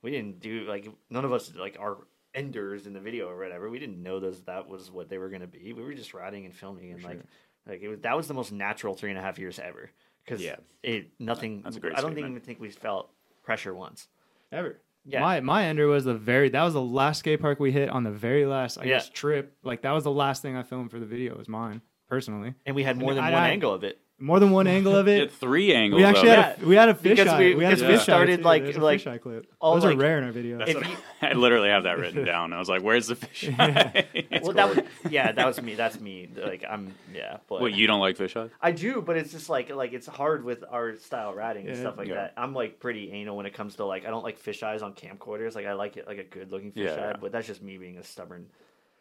We didn't do, like, none of us, like, our enders in the video or whatever, we didn't know those, that was what they were going to be. We were just riding and filming, and, sure. like, like it was, that was the most natural three and a half years ever. Because yeah. it, nothing, That's a great I don't statement. even think we felt pressure once. Ever. Yeah. My my ender was the very, that was the last skate park we hit on the very last, I yeah. guess, trip. Like, that was the last thing I filmed for the video was mine, personally. And we had more I mean, than I, one I, angle of it. More than one angle of it. Three angles. We actually had a, we had a fish eye. We, we had a fish started eye. Too. Like, like clip. All those like, are rare in our videos. You, I literally have that written down. I was like, "Where's the fish eye?" Yeah. Well, that was, yeah, that was me. That's me. Like I'm yeah. But well, you don't like fish eye? I do, but it's just like like it's hard with our style riding and yeah. stuff like yeah. that. I'm like pretty anal when it comes to like I don't like fish eyes on camcorders. Like I like it like a good looking fish yeah, eye, yeah. but that's just me being a stubborn.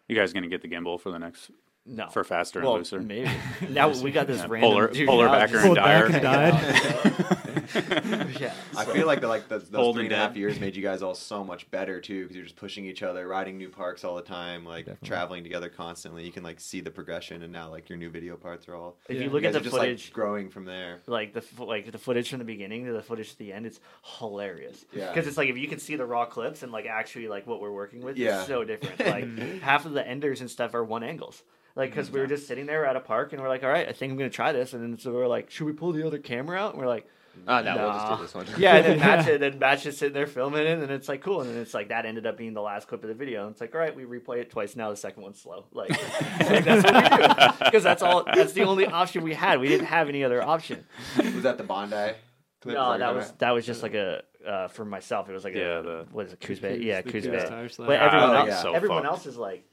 You guys gonna get the gimbal for the next? No. For faster well, and looser. Maybe. Now we got this yeah, random polar, dude, polar backer and Dyer. yeah, so. I feel like the, like the, those three and a half years made you guys all so much better too, because you're just pushing each other, riding new parks all the time, like Definitely. traveling together constantly. You can like see the progression, and now like your new video parts are all. If yeah. you look you at the just, footage, like, growing from there, like the like the footage from the beginning to the footage at the end, it's hilarious. Yeah. Because it's like if you can see the raw clips and like actually like what we're working with, yeah. it's so different. Like half of the enders and stuff are one angles. Like, because we were just sitting there at a park, and we're like, all right, I think I'm going to try this. And then so we were like, should we pull the other camera out? And we're like, oh, no, nah. we'll just do this one. Yeah, and then Matt's, it, then Matt's just sitting there filming it, and it's like, cool. And then it's like, that ended up being the last clip of the video. And it's like, all right, we replay it twice. Now the second one's slow. Like, like that's what we do. Because that's all. That's the only option we had. We didn't have any other option. Was that the Bondi clip? No, that was, that was just like a... Uh, for myself, it was like yeah, a... The, what is it? Kuzube? Yeah, Kuzube. But everyone, oh, else, yeah. So everyone else is like...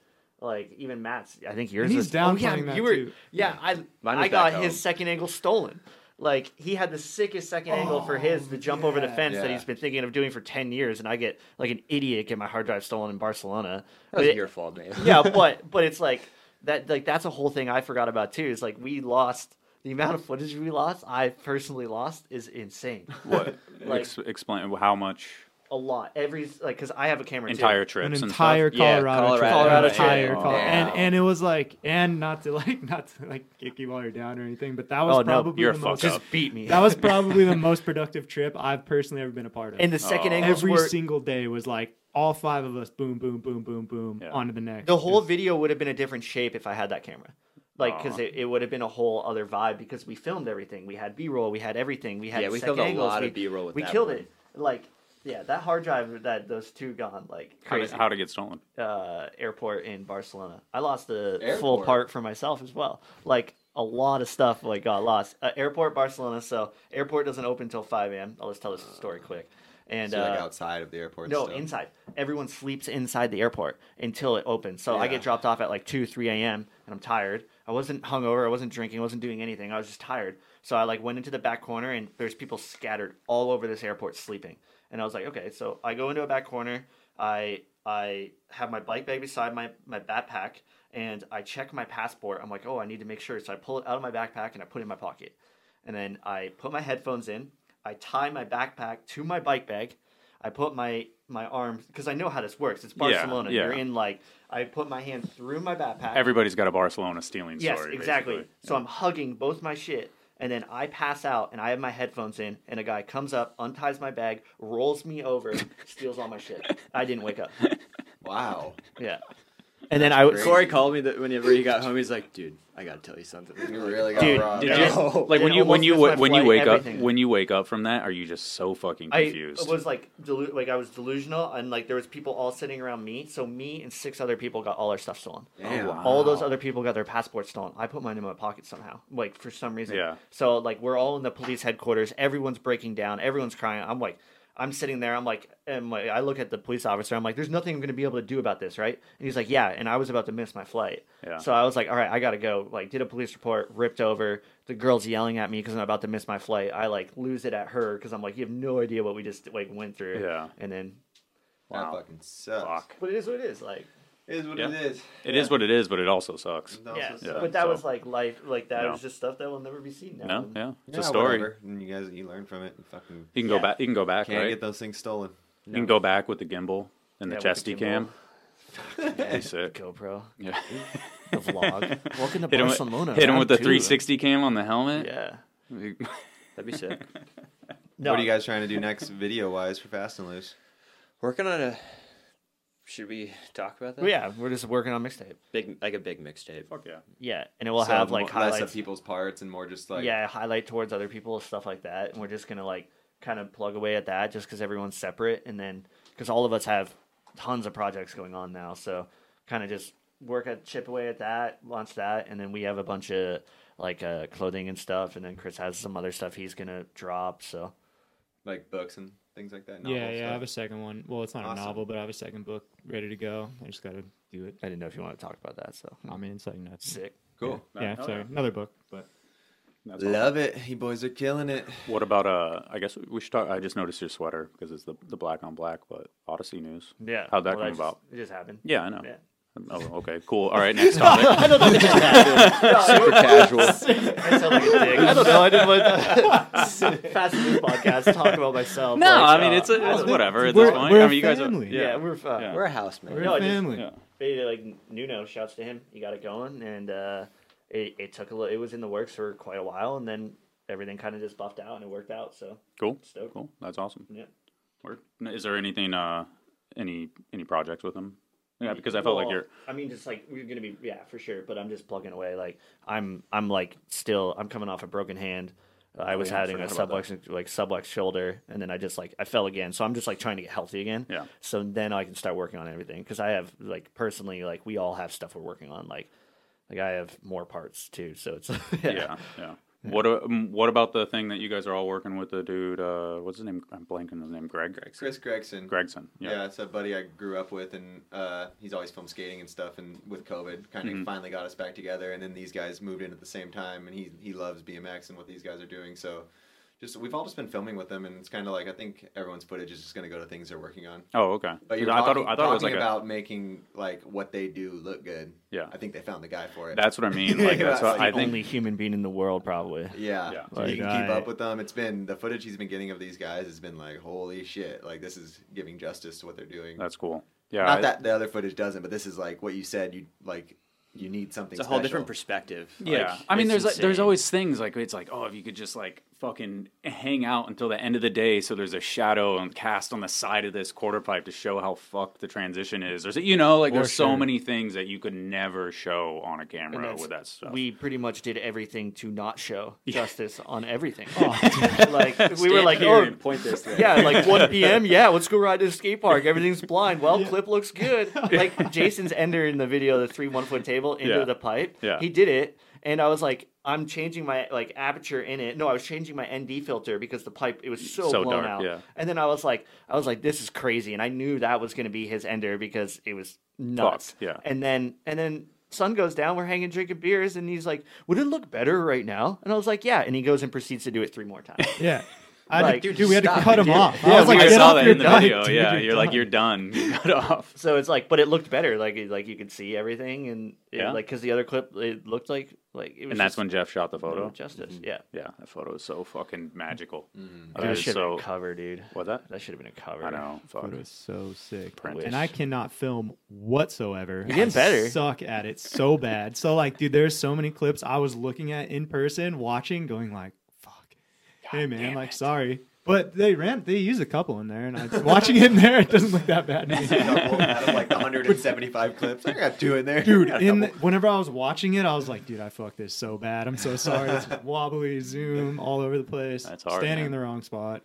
Like, even Matt's, I think yours is downplaying oh, yeah, that you were, too. Yeah, I I got his second angle stolen. Like, he had the sickest second oh, angle for his, the jump yeah, over the fence yeah. that he's been thinking of doing for ten years, and I get, like, an idiot get my hard drive stolen in Barcelona. That was it, your fault, man. yeah, but but it's like, that like that's a whole thing I forgot about, too. It's like, we lost, the amount of footage we lost, I personally lost, is insane. What? like, Ex- explain how much... A lot. Every, like, because I have a camera, entire too. Trips. An entire and Colorado, yeah, Colorado trip. Colorado entire yeah. Colorado. And, and it was, like, and not to, like, not to, like, kick you while you're down or anything, but that was oh, probably no, you're the most. Just beat me. That was probably the most productive trip I've personally ever been a part of. And the second oh. angles Every were, single day was, like, all five of us, boom, boom, boom, boom, boom, yeah. onto the next. The whole was, video would have been a different shape if I had that camera. Like, because it, it would have been a whole other vibe because we filmed everything. We had B-roll. We had everything. We had yeah, we filmed a lot we, of B-roll with we that. We killed one. It. Like... Yeah, that hard drive, that those two gone, like, crazy. How did, how did it get stolen? Uh, airport in Barcelona. I lost the airport. Full part for myself as well. Like, a lot of stuff, like, got lost. Uh, airport, Barcelona, so airport doesn't open until five a.m. I'll just tell this story quick. And so, uh, like, outside of the airport? No, still? Inside. Everyone sleeps inside the airport until it opens. So yeah. I get dropped off at, like, two, three a.m., and I'm tired. I wasn't hungover. I wasn't drinking. I wasn't doing anything. I was just tired. So I, like, went into the back corner, and there's people scattered all over this airport sleeping. And I was like, okay, so I go into a back corner. I I have my bike bag beside my, my backpack, and I check my passport. I'm like, oh, I need to make sure. So I pull it out of my backpack, and I put it in my pocket. And then I put my headphones in. I tie my backpack to my bike bag. I put my, my arms – because I know how this works. It's Barcelona. Yeah, yeah. You're in like – I put my hand through my backpack. Everybody's got a Barcelona stealing yes, story. Yes, exactly. Basically. So yeah. I'm hugging both my shit. And then I pass out, and I have my headphones in, and a guy comes up, unties my bag, rolls me over, steals all my shit. I didn't wake up. Wow. Yeah. And that's then I crazy. Corey called me that whenever he got home. He's like, "Dude, I gotta tell you something. You really got dude, robbed. Dude, just, no. Like when you when you when flight, you wake everything. Up when you wake up from that, are you just so fucking confused? I was like, delu- like I was delusional, and like there was people all sitting around me. So me and six other people got all our stuff stolen. Damn. Oh, wow. All those other people got their passports stolen. I put mine in my pocket somehow, like for some reason. Yeah. So like we're all in the police headquarters. Everyone's breaking down. Everyone's crying. I'm like. I'm sitting there. I'm like, and like, I look at the police officer. I'm like, there's nothing I'm going to be able to do about this, right? And he's like, yeah. And I was about to miss my flight. Yeah. So I was like, all right, I got to go. Like, did a police report, ripped over. The girl's yelling at me because I'm about to miss my flight. I, like, lose it at her because I'm like, you have no idea what we just, like, went through. Yeah. And then, wow. That fucking sucks. Fuck. But it is what it is. Like, it is what yeah. it is. It yeah. is what it is, but it also sucks. It also yeah. sucks. yeah. But that so. was, like, life. Like, that no. was just stuff that will never be seen now. No, yeah. It's yeah, a story. Whatever. And you guys, you learn from it. And fucking... You can yeah. go back. You can go back, Can't right? get those things stolen. No. You can go back with the gimbal and yeah, the chesty the cam. That'd be sick. GoPro. Yeah. The vlog. Welcome to hit Barcelona. Him, hit him with the three sixty cam on the helmet. Yeah. That'd be sick. No. What are you guys trying to do next video-wise for Fast and Loose? Working on a... Should we talk about that? Well, yeah, we're just working on mixtape. Big, like a big mixtape. Fuck yeah. Yeah, and it will so have like highlights of people's parts and more just like yeah, highlight towards other people, stuff like that. And we're just gonna like kind of plug away at that, just because everyone's separate, and then because all of us have tons of projects going on now, so kind of just work at chip away at that, launch that, and then we have a bunch of like uh, clothing and stuff, and then Chris has some other stuff he's gonna drop. So like books and. Things like that. Novel yeah, yeah. Stuff. I have a second one. Well, it's not awesome. A novel, but I have a second book ready to go. I just got to do it. I didn't know if you want to talk about that. So I mean, it's like nuts. Sick. Cool. Yeah. Right. yeah okay. Sorry, another book, but love awesome. It. You boys are killing it. What about uh? I guess we should talk. I just noticed your sweater because it's the the black on black, but Odyssey news. Yeah. How'd that well, come just, about? It just happened. Yeah, I know. Yeah. Oh, okay, cool. All right, next topic. I don't know. Super casual. I sound like a dick. I don't know. I didn't want to Fast Food Podcast talk about myself. No, like, I mean, it's, a, it's whatever at this point. We're I mean, you guys are, yeah, yeah, we're uh, yeah. We're a housemate. We're no, a family. Just, yeah. Like Nuno, shouts to him. He got it going, and uh, it, it took a little. It was in the works for quite a while, and then everything kind of just buffed out, and it worked out. So cool, stoked. Cool. That's awesome. Yeah. Word. Is there anything? Uh, any any projects with him? Yeah, because I felt well, like you're... I mean, just like, we're going to be... Yeah, for sure. But I'm just plugging away. Like, I'm, I'm like, still... I'm coming off a broken hand. Uh, I was yeah, having I a sublux, like, sublux shoulder. And then I just, like, I fell again. So I'm just, like, trying to get healthy again. Yeah. So then I can start working on everything. Because I have, like, personally, like, we all have stuff we're working on. Like, like I have more parts, too. So it's... Yeah. Yeah. yeah. Yeah. What um, what about the thing that you guys are all working with the dude, uh, what's his name? I'm blanking his name. Greg? Gregson. Chris Gregson. Gregson, yeah. Yeah, it's a buddy I grew up with, and uh, he's always film skating and stuff, and with COVID, kind of mm-hmm. finally got us back together, and then these guys moved in at the same time, and he, he loves B M X and what these guys are doing, so... Just we've all just been filming with them, and it's kind of like I think everyone's footage is just going to go to things they're working on. Oh, okay. But you're I talking, thought, I thought talking it was like about a... making like what they do look good. Yeah, I think they found the guy for it. That's what I mean. Like that's what like, I think. Only human being in the world, probably. Yeah, yeah. Like, you can I... keep up with them. It's been the footage he's been getting of these guys has been like holy shit. Like this is giving justice to what they're doing. That's cool. Yeah. Not I... that the other footage doesn't, but this is like what you said. You like. You need something special. It's a whole special. different perspective. Yeah. Like, I mean, there's like, there's always things like, it's like, oh, if you could just like fucking hang out until the end of the day so there's a shadow and cast on the side of this quarter pipe to show how fucked the transition is. There's, you know, like For there's sure. so many things that you could never show on a camera with that stuff. We pretty much did everything to not show yeah. justice on everything. Oh, like we Stand were like, here oh, and point this thing. Yeah, like one p.m., yeah, let's go ride to the skate park. Everything's blind. Well, yeah. clip looks good. Like Jason's ender in the video, the three one-foot table. into yeah. the pipe yeah. He did it, and I was like, I'm changing my like aperture in it. No, I was changing my N D filter because the pipe, it was so, so blown dark, out yeah. and then I was like I was like this is crazy, and I knew that was going to be his ender because it was nuts. Fucked, yeah and then and then sun goes down, we're hanging drinking beers, and he's like, would it look better right now? And I was like, yeah, and he goes and proceeds to do it three more times. Yeah. I like, dude, dude, we had to cut him dude. off. Yeah, I, was like, I saw that in the done, video. Dude, yeah, you're, you're like, you're done. You cut off. So it's like, but it looked better. Like, like you could see everything, and it, yeah. like because the other clip, it looked like like. It was and that's just, when Jeff shot the photo. Justice, mm-hmm. yeah, yeah. That photo is so fucking magical. Mm-hmm. That should have so... been a cover, dude. What that? That should have been a cover. I know. Fuck. It was so sick. Print. And I cannot film whatsoever. You're getting I better. Suck at it so bad. So like, dude, there's so many clips I was looking at in person, watching, going like. Hey man, like sorry, but they ran. They used a couple in there, and I watching it in there, it doesn't look that bad. Out of like one hundred seventy-five clips, I got two in there, dude. In the, whenever I was watching it, I was like, dude, I fucked this so bad. I'm so sorry. It's wobbly, zoom all over the place. That's hard. Standing man. in the wrong spot.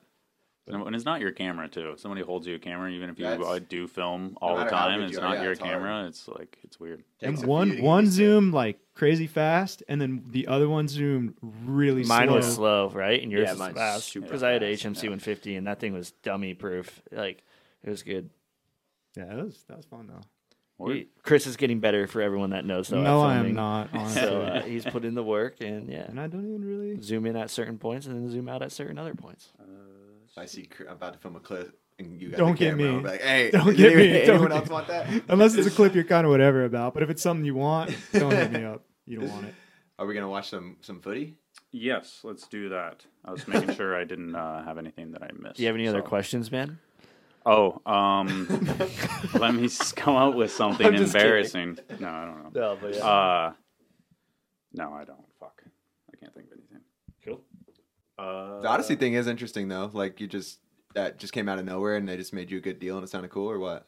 And it's not your camera too. If somebody holds you a camera, even if you That's, do film all no the time, and it's not yeah, your it's camera. Hard. It's like it's weird. And one one zoom like crazy fast, and then the other one zoomed really. Mine slow. Mine was slow, right? And yours yeah, was fast because I had H M C yeah. one fifty, and that thing was dummy proof. Like it was good. Yeah, that was that was fun though. Chris is getting better for everyone that knows. Though, no, I am not. Honestly. So uh, he's put in the work, and yeah, and I don't even really zoom in at certain points, and then zoom out at certain other points. Uh, I see. I'm about to film a clip, and you got don't the get camera. me. Like, hey, don't get anyone, me. Don't anyone else want that? Unless it's a clip you're kind of whatever about. But if it's something you want, don't hit me up. You don't want it. Are we gonna watch some some footy? Yes, let's do that. I was making sure I didn't uh, have anything that I missed. Do you have any so. other questions, man? Oh, um, let me come up with something I'm embarrassing. No, I don't know. No, but yeah. uh, no, I don't. Fuck, I can't think of anything. Cool. Uh, the Odyssey thing is interesting though. Like you just that just came out of nowhere, and they just made you a good deal, and it sounded cool, or what?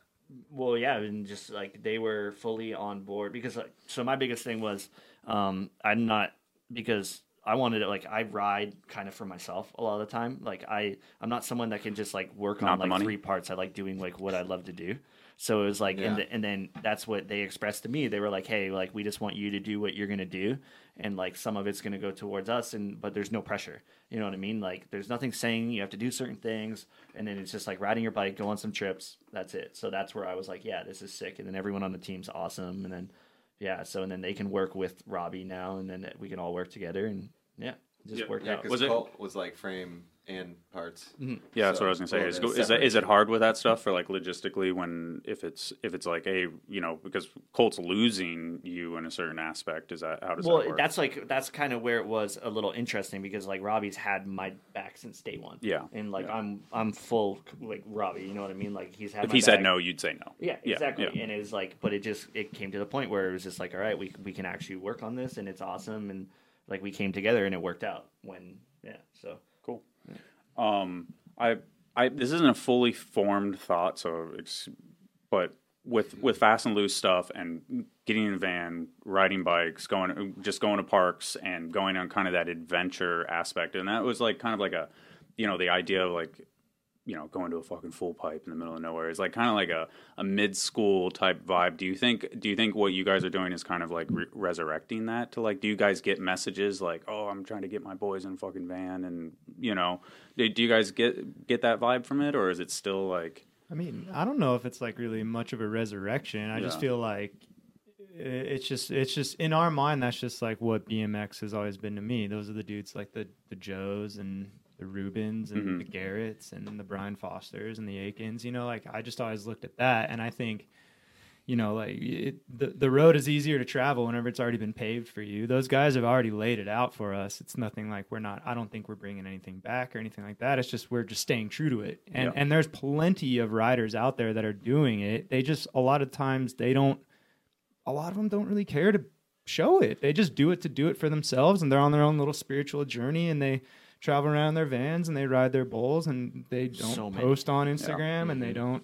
Well, yeah, and just like they were fully on board because like so my biggest thing was um, I'm not because I wanted it like I ride kind of for myself a lot of the time. Like I I'm not someone that can just like work not on like money. three parts. I like doing like what I love to do. So it was like, yeah. and, the, and then that's what they expressed to me. They were like, hey, like, we just want you to do what you're going to do. And like, some of it's going to go towards us. And, but there's no pressure. You know what I mean? Like there's nothing saying you have to do certain things. And then it's just like riding your bike, go on some trips. That's it. So that's where I was like, yeah, this is sick. And then everyone on the team's awesome. And then, yeah. So, and then they can work with Robbie now, and then we can all work together and yeah, just yep. work yeah, out. Was Colt it was like frame and parts. Mm-hmm. Yeah, so that's what I was gonna say. Is, is, that, is it hard with that stuff for like logistically when if it's if it's like hey you know because Colt's losing you in a certain aspect is that how does well, that work? Well, that's like that's kind of where it was a little interesting because like Robbie's had my back since day one. Yeah, and like yeah. I'm I'm full like Robbie. You know what I mean? Like he's had. If my he back. said no, you'd say no. Yeah, exactly. Yeah, yeah. And it's like, but it just it came to the point where it was just like, all right, we we can actually work on this, and it's awesome, and like we came together, and it worked out. When yeah, so. Um, I, I, this isn't a fully formed thought, so, it's, but with, with fast and loose stuff and getting in a van, riding bikes, going, just going to parks and going on kind of that adventure aspect. And that was like, kind of like a, you know, the idea of like you know, going to a fucking full pipe in the middle of nowhere is like kind of like a, a mid-school type vibe. Do you think do you think what you guys are doing is kind of like re- resurrecting that to like, do you guys get messages like, oh, I'm trying to get my boys in a fucking van and, you know, do, do you guys get get that vibe from it, or is it still like? I mean, I don't know if it's like really much of a resurrection. I yeah. just feel like it's just it's just in our mind, that's just like what B M X has always been to me. Those are the dudes like the, the Joes and the Rubens and mm-hmm. the Garretts and the Brian Fosters and the Aikens, you know, like I just always looked at that. And I think, you know, like it, the, the road is easier to travel whenever it's already been paved for you. Those guys have already laid it out for us. It's nothing like we're not, I don't think we're bringing anything back or anything like that. It's just, we're just staying true to it. And, yeah. and there's plenty of riders out there that are doing it. They just, a lot of times they don't, a lot of them don't really care to show it. They just do it to do it for themselves. And they're on their own little spiritual journey, and they travel around their vans and they ride their bulls and they don't so post on Instagram yeah. mm-hmm. and they don't.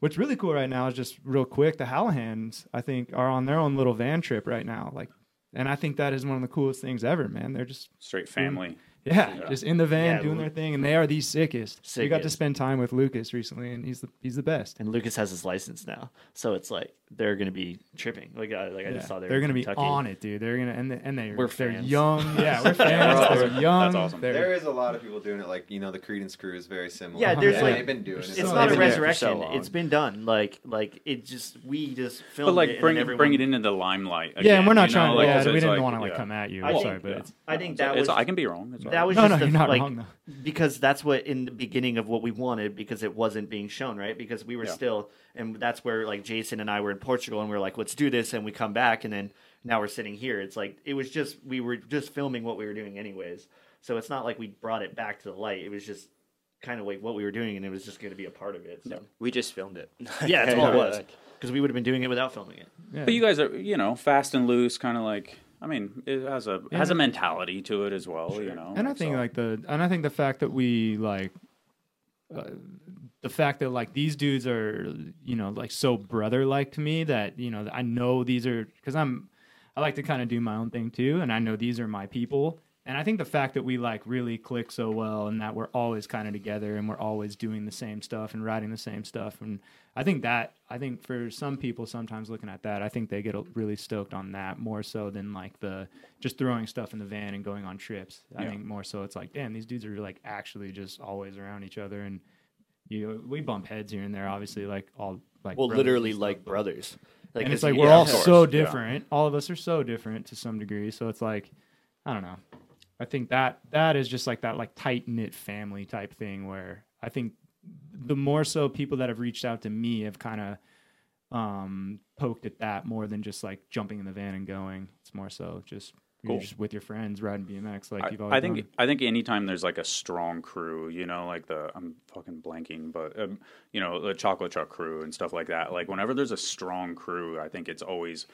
What's really cool right now is just real quick. The Hallahans, I think, are on their own little van trip right now. Like, and I think that is one of the coolest things ever, man. They're just straight family. Doing, yeah, yeah. Just in the van yeah, doing Luke. their thing. And they are the sickest. sickest. We got to spend time with Lucas recently, and he's the, he's the best. And Lucas has his license now. So it's like, they're going to be tripping. Like, uh, like yeah. I just saw they're They're going to be on it, dude. They're going to, and, the, and they're, we're they're young. Yeah, we're fans. We're all, they're young. That's awesome. They're, there is a lot of people doing it. Like, you know, the Creedence crew is very similar. Yeah, there's yeah. like, they've been doing it. It's so not a resurrection. So it's been done. Like, like it just, we just filmed but like, it. But like, everyone... bring it into the limelight. Again, yeah, and we're not trying know? to, like, yeah, we didn't want to like come at you. I'm sorry, but I think that was, I can be wrong. That was just like, because that's what in the beginning of what we wanted, because it wasn't being shown, right? Because we were still, and that's where like Jason and I were in Portugal, and we we're like, let's do this, and we come back, and then now we're sitting here. It's like, it was just, we were just filming what we were doing anyways, so it's not like we brought it back to the light. It was just kind of like what we were doing, and it was just going to be a part of it. So no, we just filmed it. Yeah, that's all it was, because we would have been doing it without filming it. Yeah. But you guys are, you know, fast and loose, kind of like, I mean, it has a yeah. has a mentality to it as well, sure. you know. And I think so. like the and I think the fact that we like. Uh, The fact that like these dudes are, you know, like so brother like to me that, you know, I know these are, because I'm I like to kind of do my own thing too, and I know these are my people. And I think the fact that we like really click so well, and that we're always kind of together, and we're always doing the same stuff and writing the same stuff, and I think that I think for some people sometimes looking at that, I think they get really stoked on that more so than like the just throwing stuff in the van and going on trips. I yeah. think more so it's like, damn, these dudes are like actually just always around each other. And you know, we bump heads here and there, obviously, like all like well, literally like brothers. Like, and it's like we're all so different. Yeah. All of us are so different to some degree. So it's like, I don't know. I think that that is just like that like tight knit family type thing, where I think the more so people that have reached out to me have kind of um, poked at that more than just like jumping in the van and going. It's more so just. Cool. You're just with your friends riding B M X like I, you've always I think done. I think anytime there's like a strong crew, you know, like the I'm fucking blanking, but um, you know, the Chocolate Truck crew and stuff like that. Like whenever there's a strong crew, I think it's always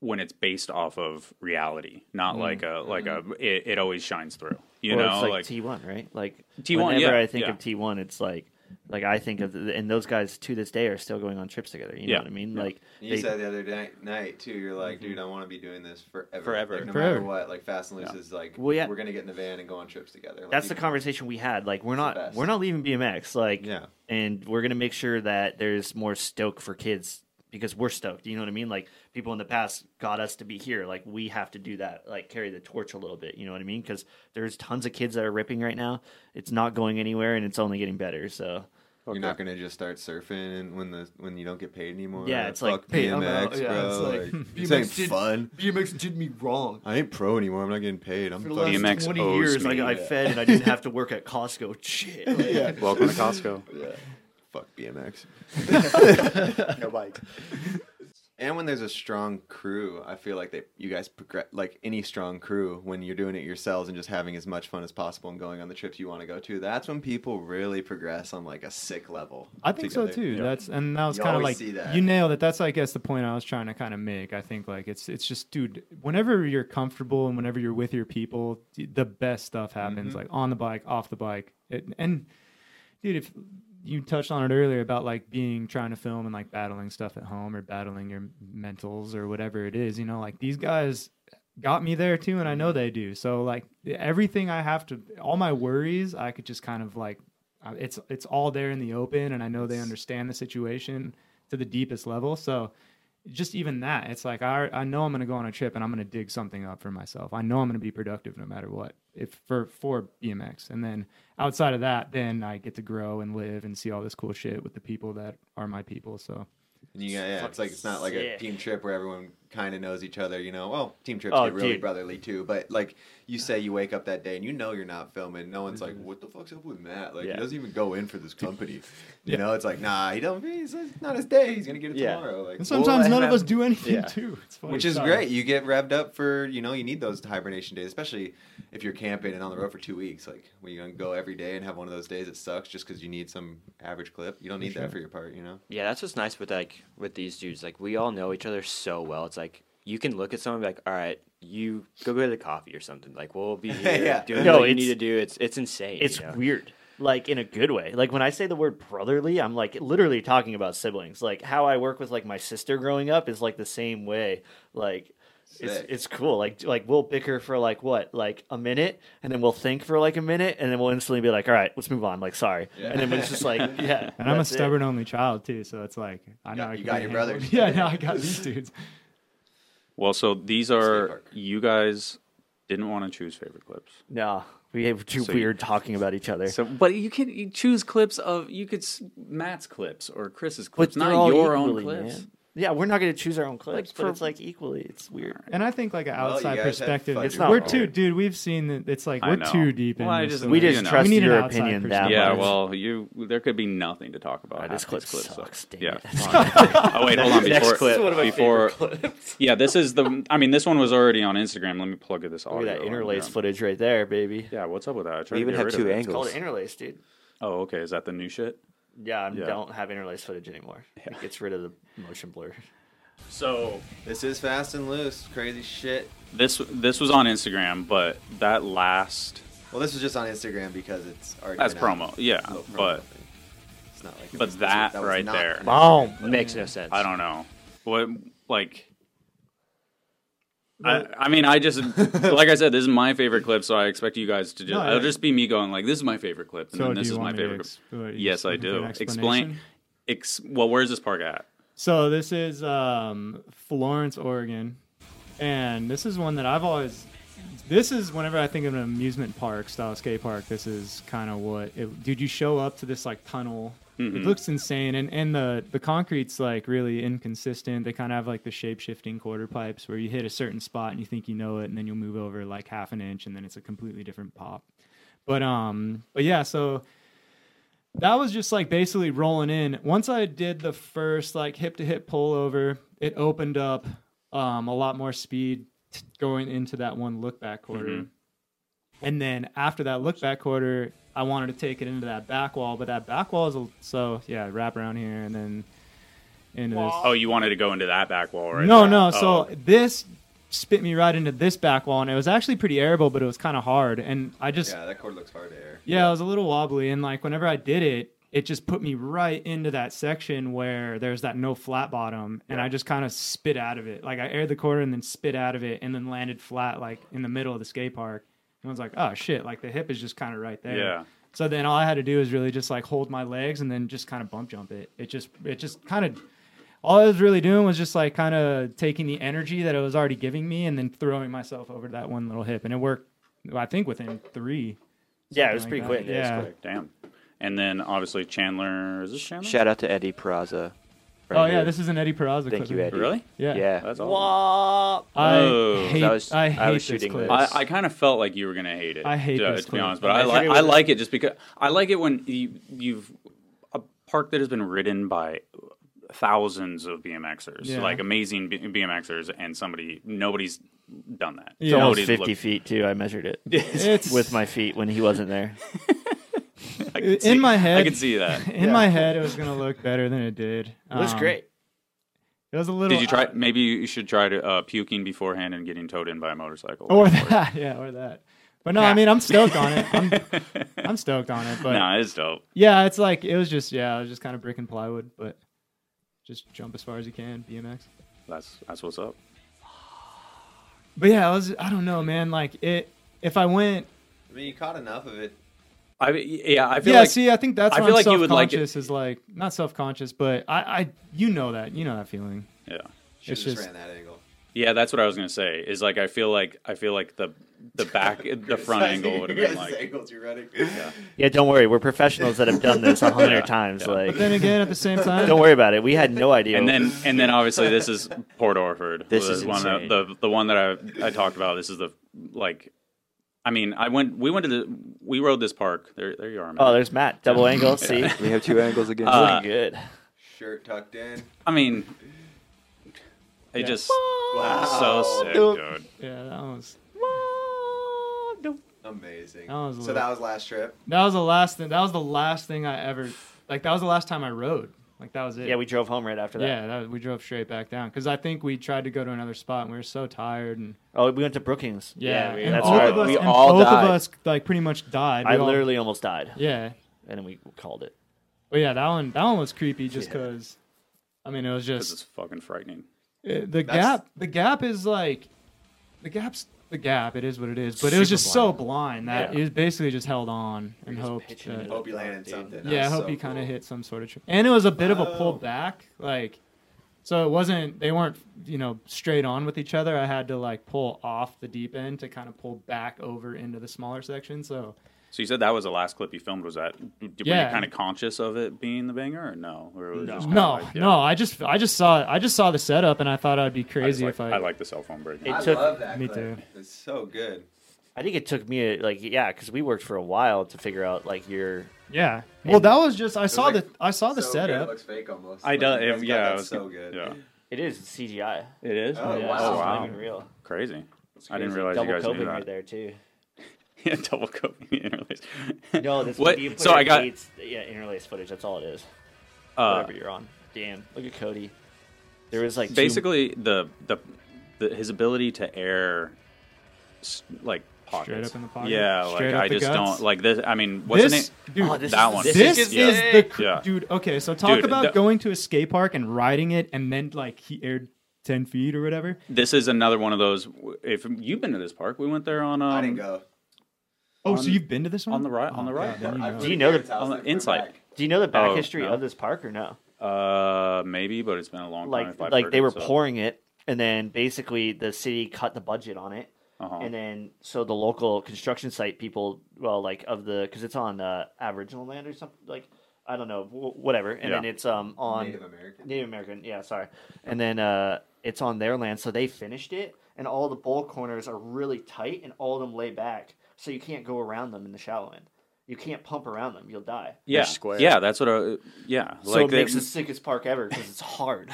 when it's based off of reality, not mm. like a like mm. a it, it always shines through. You well, know, it's like, like T one, right? Like T one. Whenever yeah, I think yeah. of T one, it's like. Like I think of, the, and those guys to this day are still going on trips together. You yeah. know what I mean? Yeah. Like you they, said the other day, night too. You're like, mm-hmm. dude, I want to be doing this forever, forever, like, no forever. matter what. Like Fast and Loose yeah. is like, well, yeah. we're gonna get in the van and go on trips together. Like, that's the conversation we had. Like we're not, we're not leaving B M X. Like, yeah. and we're gonna make sure that there's more stoke for kids, because we're stoked. You know what I mean? Like people in the past got us to be here. Like we have to do that. Like carry the torch a little bit. You know what I mean? Because there's tons of kids that are ripping right now. It's not going anywhere, and it's only getting better. So. You're okay. not gonna just start surfing when the when you don't get paid anymore. Yeah, it's Fuck like B M X, hey, yeah, bro. It's like, like, B M X did, fun. B M X did me wrong. I ain't pro anymore. I'm not getting paid. I'm for the last B M X twenty years. Me. Like I fed and I didn't have to work at Costco. Shit. Like, yeah. Welcome to Costco. Yeah. Fuck B M X. No bike. And when there's a strong crew, I feel like they, you guys progress, like any strong crew, when you're doing it yourselves and just having as much fun as possible and going on the trips you want to go to, that's when people really progress on like a sick level. I think together. so too. Yeah. That's and that was kind of like, you nailed it. That's, I guess, the point I was trying to kind of make. I think like it's, it's just, dude, whenever you're comfortable and whenever you're with your people, the best stuff happens, mm-hmm. like on the bike, off the bike. It, and dude, if... you touched on it earlier about like being trying to film and like battling stuff at home or battling your mentals or whatever it is, you know, like these guys got me there too. And I know they do. So like everything I have to, all my worries, I could just kind of like uh, it's it's all there in the open, and I know they understand the situation to the deepest level. So just even that, it's like I I know I'm going to go on a trip and I'm going to dig something up for myself. I know I'm going to be productive no matter what, if for for B M X. And then outside of that, then I get to grow and live and see all this cool shit with the people that are my people. So. And you, yeah, it's like it's not like a team trip where everyone kind of knows each other, you know. Well, team trips oh, get really dude. brotherly too, but like you say, you wake up that day and you know you're not filming. No one's like, "What the fuck's up with Matt? Like yeah. he doesn't even go in for this company." You yeah. know, it's like, nah, he don't. It's not his day. He's gonna get it yeah. tomorrow. Like, and sometimes well, none of us do anything yeah. too. It's funny. Which is Sorry. great. You get revved up for, you know, you need those hibernation days, especially if you're camping and on the road for two weeks. Like, when you're gonna go every day and have one of those days that sucks just because you need some average clip. You don't need for that sure. for your part, you know. Yeah, that's what's nice with like with these dudes. Like, we all know each other so well. It's like you can look at someone and be like, all right, you go get a coffee or something. Like, we'll be here yeah. doing no, what you need to do. It's it's insane. It's you know? weird. Like, in a good way. Like, when I say the word brotherly, I'm, like, literally talking about siblings. Like, how I work with, like, my sister growing up is, like, the same way. Like, Sick. it's it's cool. Like, like we'll bicker for, like, what? Like, a minute? And then we'll think for, like, a minute? And then we'll instantly be like, all right, let's move on. Like, sorry. Yeah. And then it's just like, yeah. And I'm a stubborn it. only child, too. So it's like, I know. Yeah, I you got your brothers. Yeah, no, I got these dudes. Well, so these are, you guys didn't want to choose favorite clips. No, we were too so weird you, talking about each other. So, but you can you choose clips of, you could, Matt's clips or Chris's clips, not your equally, own clips. Man. Yeah, we're not going to choose our own clips, like, but for, it's like equally, it's weird. And I think like an outside well, perspective, it's not we're hard. too, dude, we've seen that it's like, we're too deep in well, this. Just, we just you know. trust we need your opinion that much. Yeah, well, you, there could be nothing to talk about. Right, this clip sucks, dang yeah. Oh, wait, hold on. Before, Next clip. One of my before, clips. Yeah, this is the, I mean, this one was already on Instagram. Let me plug this audio. Look at that interlaced footage right there, baby. Yeah, what's up with that? We even have two angles. It's called interlaced, dude. Oh, okay. Is that the new shit? Yeah, I yeah. don't have interlaced footage anymore. Yeah. It gets rid of the motion blur. So this is Fast and Loose, crazy shit. This this was on Instagram, but that last. Well, this was just on Instagram because it's already. That's promo, yeah, promo but thing. It's not like. It but was, that, that was right there, boom, but, makes no sense. I don't know what like. I, I mean, I just, like I said, this is my favorite clip, so I expect you guys to just, no, it'll just be me going like, this is my favorite clip, and so then this is my favorite ex- clip. Yes, I do. Explain, ex- well, where's this park at? So this is um, Florence, Oregon, and this is one that I've always, this is whenever I think of an amusement park style skate park, this is kind of what, it, dude, you show up to this like tunnel. Mm-hmm. It looks insane, and, and the, the concrete's, like, really inconsistent. They kind of have, like, the shape-shifting quarter pipes where you hit a certain spot and you think you know it, and then you'll move over, like, half an inch, and then it's a completely different pop. But, um, but yeah, so that was just, like, basically rolling in. Once I did the first, like, hip-to-hip pullover, it opened up um, a lot more speed going into that one look-back quarter. Mm-hmm. And then after that look-back quarter, I wanted to take it into that back wall, but that back wall is a, so, yeah, wrap around here and then into this. Oh, you wanted to go into that back wall, right? No, there. no. Oh. So this spit me right into this back wall, and it was actually pretty airable, but it was kind of hard. And I just... Yeah, that cord looks hard to air. Yeah, it was a little wobbly, and, like, whenever I did it, it just put me right into that section where there's that no flat bottom, and yeah. I just kind of spit out of it. Like, I aired the quarter and then spit out of it and then landed flat, like, in the middle of the skate park. And I was like, oh, shit, like the hip is just kind of right there. Yeah. So then all I had to do is really just like hold my legs and then just kind of bump jump it. It just it just kind of – all I was really doing was just like kind of taking the energy that it was already giving me and then throwing myself over that one little hip. And it worked, I think, within three. Yeah, it was like pretty that. quick. Yeah. It was quick. Damn. And then obviously Chandler – is this Chandler? Shout out to Eddie Peraza. Right oh, here. yeah, this is an Eddie Peraza clip. Thank you, Eddie. Really? Yeah. yeah. That's awesome. I hate, I was, I hate I was shooting this clip. I, I kind of felt like you were going to hate it. I hate to, this to be honest, but I, I, like, I like it just because I like it when you, you've a park that has been ridden by thousands of B M Xers, yeah. like amazing B M Xers, and somebody, nobody's done that. Yeah. It's almost fifty looked. feet, too. I measured it it's... with my feet when he wasn't there. In see, my head, I could see that. In yeah. my head, it was gonna look better than it did. Um, it was great. It was a little. Did you try? Uh, maybe you should try to uh, puking beforehand and getting towed in by a motorcycle, or, or that. Or, yeah, or that. But no, nah. I mean, I'm stoked on it. I'm, I'm stoked on it. But no, nah, it's dope. Yeah, it's like it was just yeah, it was just kind of brick and plywood, but just jump as far as you can, B M X. That's that's what's up. But yeah, I was. I don't know, man. Like it. If I went, I mean, you caught enough of it. I yeah, I feel yeah, like see, I think that's I why feel I'm like self-conscious, you would like it. Is like not self-conscious, but I, I you know that. You know that feeling. Yeah. She just, just ran that angle. Yeah, that's what I was gonna say. Is like I feel like I feel like the the back the front angle would have been like angles you're running. Yeah. yeah, don't worry, we're professionals that have done this a hundred yeah, times. Yeah. Like but then again at the same time. Don't worry about it. We had no idea. And then and then obviously this is Port Orford. This is one of, the the one that I I talked about. This is the like I mean, I went. We went to the. We rode this park. There, there you are, Matt. Oh, there's Matt. Double angle. See, we have two angles again. Uh, Pretty good. Shirt tucked in. I mean, it yeah. just wow. so sick, dude. Yeah, that was amazing. That was so that was last trip. That was the last thing. That was the last thing I ever like. That was the last time I rode. Like that was it. Yeah, we drove home right after that. Yeah, that was, we drove straight back down because I think we tried to go to another spot and we were so tired and. Oh, we went to Brookings. Yeah, yeah we, and that's all right. Of us, we and all both died. of us like pretty much died. We I all, literally almost died. Yeah, and then we called it. But yeah, that one that one was creepy just because. Yeah. I mean, it was just. This is fucking frightening. It, the that's, gap, the gap is like, the gap's the gap. It is what it is. But it was just blind. so blind that yeah. it was basically just held on and just hoped. That, hope you landed something. Yeah, I hope so you kind of cool. hit some sort of. Tri- and it was a bit oh. of a pull back, like. So it wasn't, they weren't, you know, straight on with each other. I had to like pull off the deep end to kind of pull back over into the smaller section. So so you said that was the last clip you filmed. Was that, did, yeah. were you kind of conscious of it being the banger or no? Or was no, just no, like, yeah. no. I just, I just saw, I just saw the setup and I thought I'd be crazy I like, if I. I like the cell phone break. It I took, love that me clip. Too. It's so good. I think it took me a, like, yeah, because we worked for a while to figure out like your. Yeah. Well, that was just I was saw like, the I saw the so setup. Good. It looks fake almost. I like, do, yeah, it was so good. Yeah. It is C G I. It is. Oh, yeah, wow. It's not even real. Crazy. crazy. I didn't realize double you guys knew that. Double there too. yeah, double coping interlace. no, this what? Is so I got eights, yeah, interlace footage. That's all it is. Uh, Whatever you're on. Damn. Look at Cody. There was like basically two... the, the the his ability to air like pockets. Straight up in the pocket. Yeah, Straight like I just guts. don't like this. I mean, wasn't it? Dude, oh, this that is, one. This, this is, is the cr- yeah. dude. Okay, so talk dude, about the, going to a skate park and riding it, and then like he aired ten feet or whatever. This is another one of those. If you've been to this park, we went there on. Um, I didn't go. Oh, on, so you've been to this one on the right? On the right. Oh, yeah, you do you know the on the inside? Do you know the back oh, history no. of this park or no? Uh, maybe, but it's been a long like, time. Like they were pouring it, and then basically the city cut the budget on it. Uh-huh. And then, so the local construction site people, well, like of the, because it's on uh, Aboriginal land or something, like I don't know, w- whatever. And yeah. then it's um on Native American, Native American, yeah, sorry. And then uh, it's on their land, so they finished it, and all the bowl corners are really tight, and all of them lay back, so you can't go around them in the shallow end. You can't pump around them; you'll die. Yeah, square. yeah, that's what. I, yeah, so like it makes they, the sickest park ever because it's hard.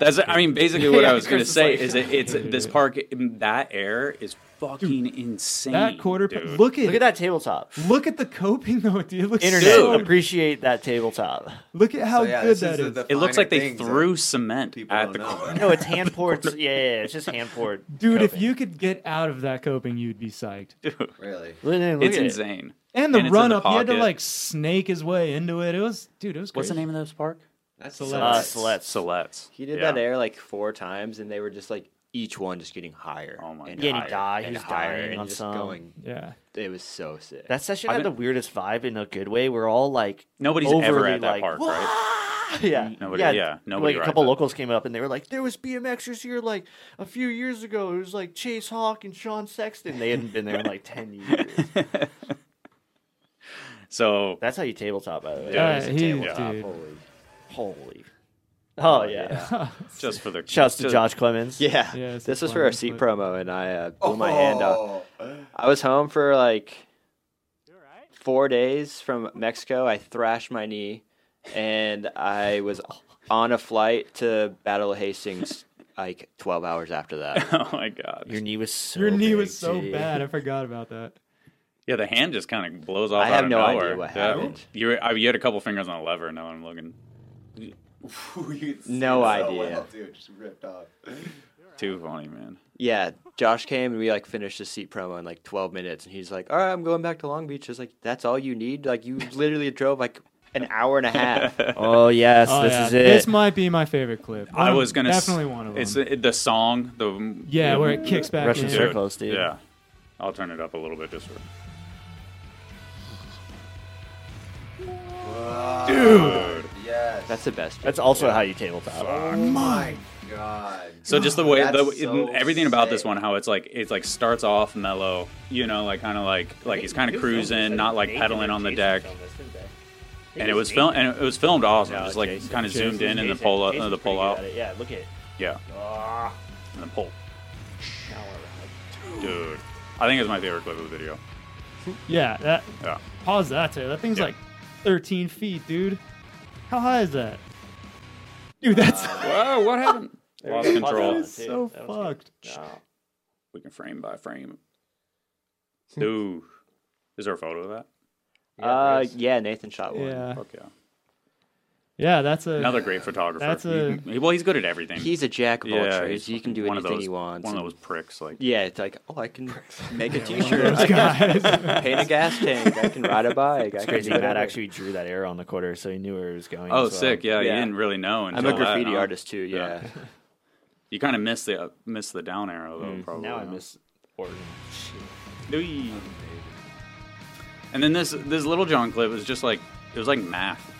that's. I mean, basically, what yeah, I was going to say like, is that it's this park. That air is fucking dude, insane. That quarter. Dude. Look at look at that tabletop. Look at the coping though. Dude. It looks Internet so appreciate that tabletop. Look at how so, yeah, good that is. is. It looks like they threw cement at the. Co- no, it's hand poured. yeah, yeah, it's just hand poured. Dude, coping. If you could get out of that coping, you'd be psyched. Dude, really? Look it's insane. And the and run up, the he had to like snake his way into it. It was, dude, it was crazy. What's the name of this park? That's Silettes. Uh, Silettes. He did yeah. that air like four times, and they were just like each one just getting higher. Oh my god. Yeah, he died. He was dying and on just some. Going. Yeah. It was so sick. That session had been, the weirdest vibe in a good way. We're all like, nobody's ever at that like, park, what? Right? Yeah, nobody, yeah, yeah. Nobody like a couple that. locals came up and they were like, "There was B M Xers here like a few years ago. It was like Chase Hawk and Sean Sexton. They hadn't been there in like ten years." So that's how you tabletop, by the way. Yeah, yeah, he, dude. Holy, holy! Oh yeah, yeah. just for the shouts to Josh Clemons. Yeah, yeah this was for our seat promo, and I uh, blew oh. my hand off. I was home for like four days from Mexico. I thrashed my knee, and I was on a flight to Battle of Hastings. Like twelve hours after that. Oh my god, your knee was so your knee big, was so dude. bad. I forgot about that. Yeah, the hand just kind of blows off. I have out of no nowhere. idea what yeah. happened. You, were, I, you had a couple fingers on a lever. Now I'm looking. no idea. So well, dude, just ripped off. Too funny, man. Yeah, Josh came and we like finished the seat promo in like twelve minutes, and he's like, "All right, I'm going back to Long Beach." I was like, "That's all you need? Like you literally drove like an hour and a half." oh yes, oh, this yeah. is it. This might be my favorite clip. I, I was gonna definitely s- one of them. It's the, the song. The yeah, the, where it kicks back. Russian circles, dude. Yeah, I'll turn it up a little bit just for. God. Dude. Yes. That's the best. That's also how you tabletop. Oh, my God. So just the way, the, so everything sick. About this one, how it's like, it's like starts off mellow, you know, like kind of like, like he's kind of cruising, not like pedaling on the deck. And it was filmed, and it was filmed awesome. No, just like Jason, kind of Jason, zoomed in Jason, in the pull, uh, the pull out. Yeah, look at it. Yeah. Oh. And the pull. Dude, I think it's my favorite clip of the video. Yeah, that. Yeah. Pause that too. That thing's yeah. like thirteen feet, dude. How high is that? Dude, that's. Uh, whoa! What happened? Lost control. That is so that fucked. No. We can frame by frame. Dude, is there a photo of that? Yeah, uh yeah, Nathan shot one. Yeah. Fuck yeah. Yeah, that's a another great photographer. That's a he, well, he's good at everything. He's a jack of all yeah, trades. He can do anything those, he wants. One of those pricks, like yeah, it's like oh, I can pricks. Make a T-shirt, I can paint a gas tank, I can ride a bike. It's I crazy. Matt actually drew that arrow on the quarter, so he knew where he was going. Oh, so. Sick! Yeah, yeah, he didn't really know. Until I'm a graffiti that, artist too. Yeah. yeah. You kind of miss the uh, miss the down arrow though. Mm, probably now I know. Miss Orton. Shit. And then this this Little John clip was just like it was like math.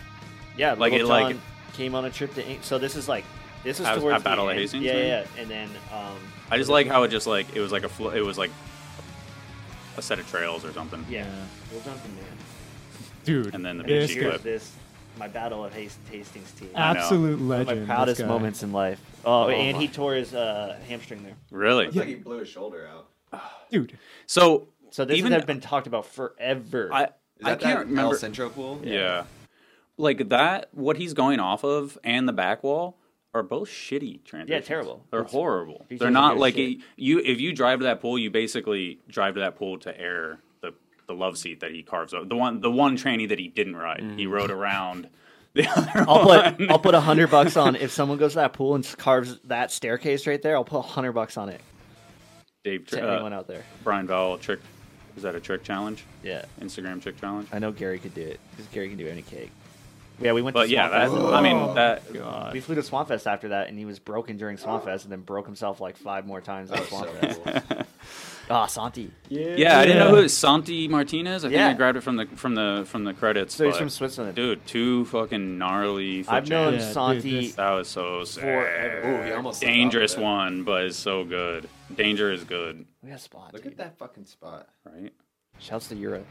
Yeah, like Little John it like came on a trip to England. So this is like this is I was, towards at Battle the of Hastings. Yeah, yeah, yeah, and then um, I just like how it just like it was like a fl- it was like a set of trails or something. Yeah, Little John from there, dude. And then the big clip. This my Battle of Hast- Hastings team. Absolute legend. One of my proudest moments in life. Oh, oh and my. He tore his uh, hamstring there. Really? It's yeah. like he blew his shoulder out, dude. So. So this has been talked about forever. I, Is that I can't that remember. El Centro pool? Yeah. yeah. Like that, what he's going off of and the back wall are both shitty transitions. Yeah, terrible. They're it's, horrible. They're not like a, you. If you drive to that pool, you basically drive to that pool to air the, the love seat that he carves up. The one the one tranny that he didn't ride. Mm. He rode around the other I'll one. Put, I'll put a hundred bucks on if someone goes to that pool and carves that staircase right there, I'll put a hundred bucks on it. Dave, to uh, anyone out there. Brian Vowell tricked. Is that a trick challenge? Yeah. Instagram trick challenge? I know Gary could do it. Because Gary can do any cake. Yeah, we went but to Swamp yeah, Fest. That, I mean, that... God. We flew to Swamp Fest after that, and he was broken during Swamp Fest, and then broke himself like five more times at Swamp Fest. Ah, oh, Santi. Yeah. yeah, I didn't know who it was. Santi Martinez? I think yeah. I grabbed it from the from the, from the credits. So he's from Switzerland. Dude, two fucking gnarly... I've known yeah, Santi... Dude, that was so sad. Ooh, he almost dangerous one, but it's so good. Danger is good. We got spot. Look dude. At that fucking spot, right? Shouts to Europe.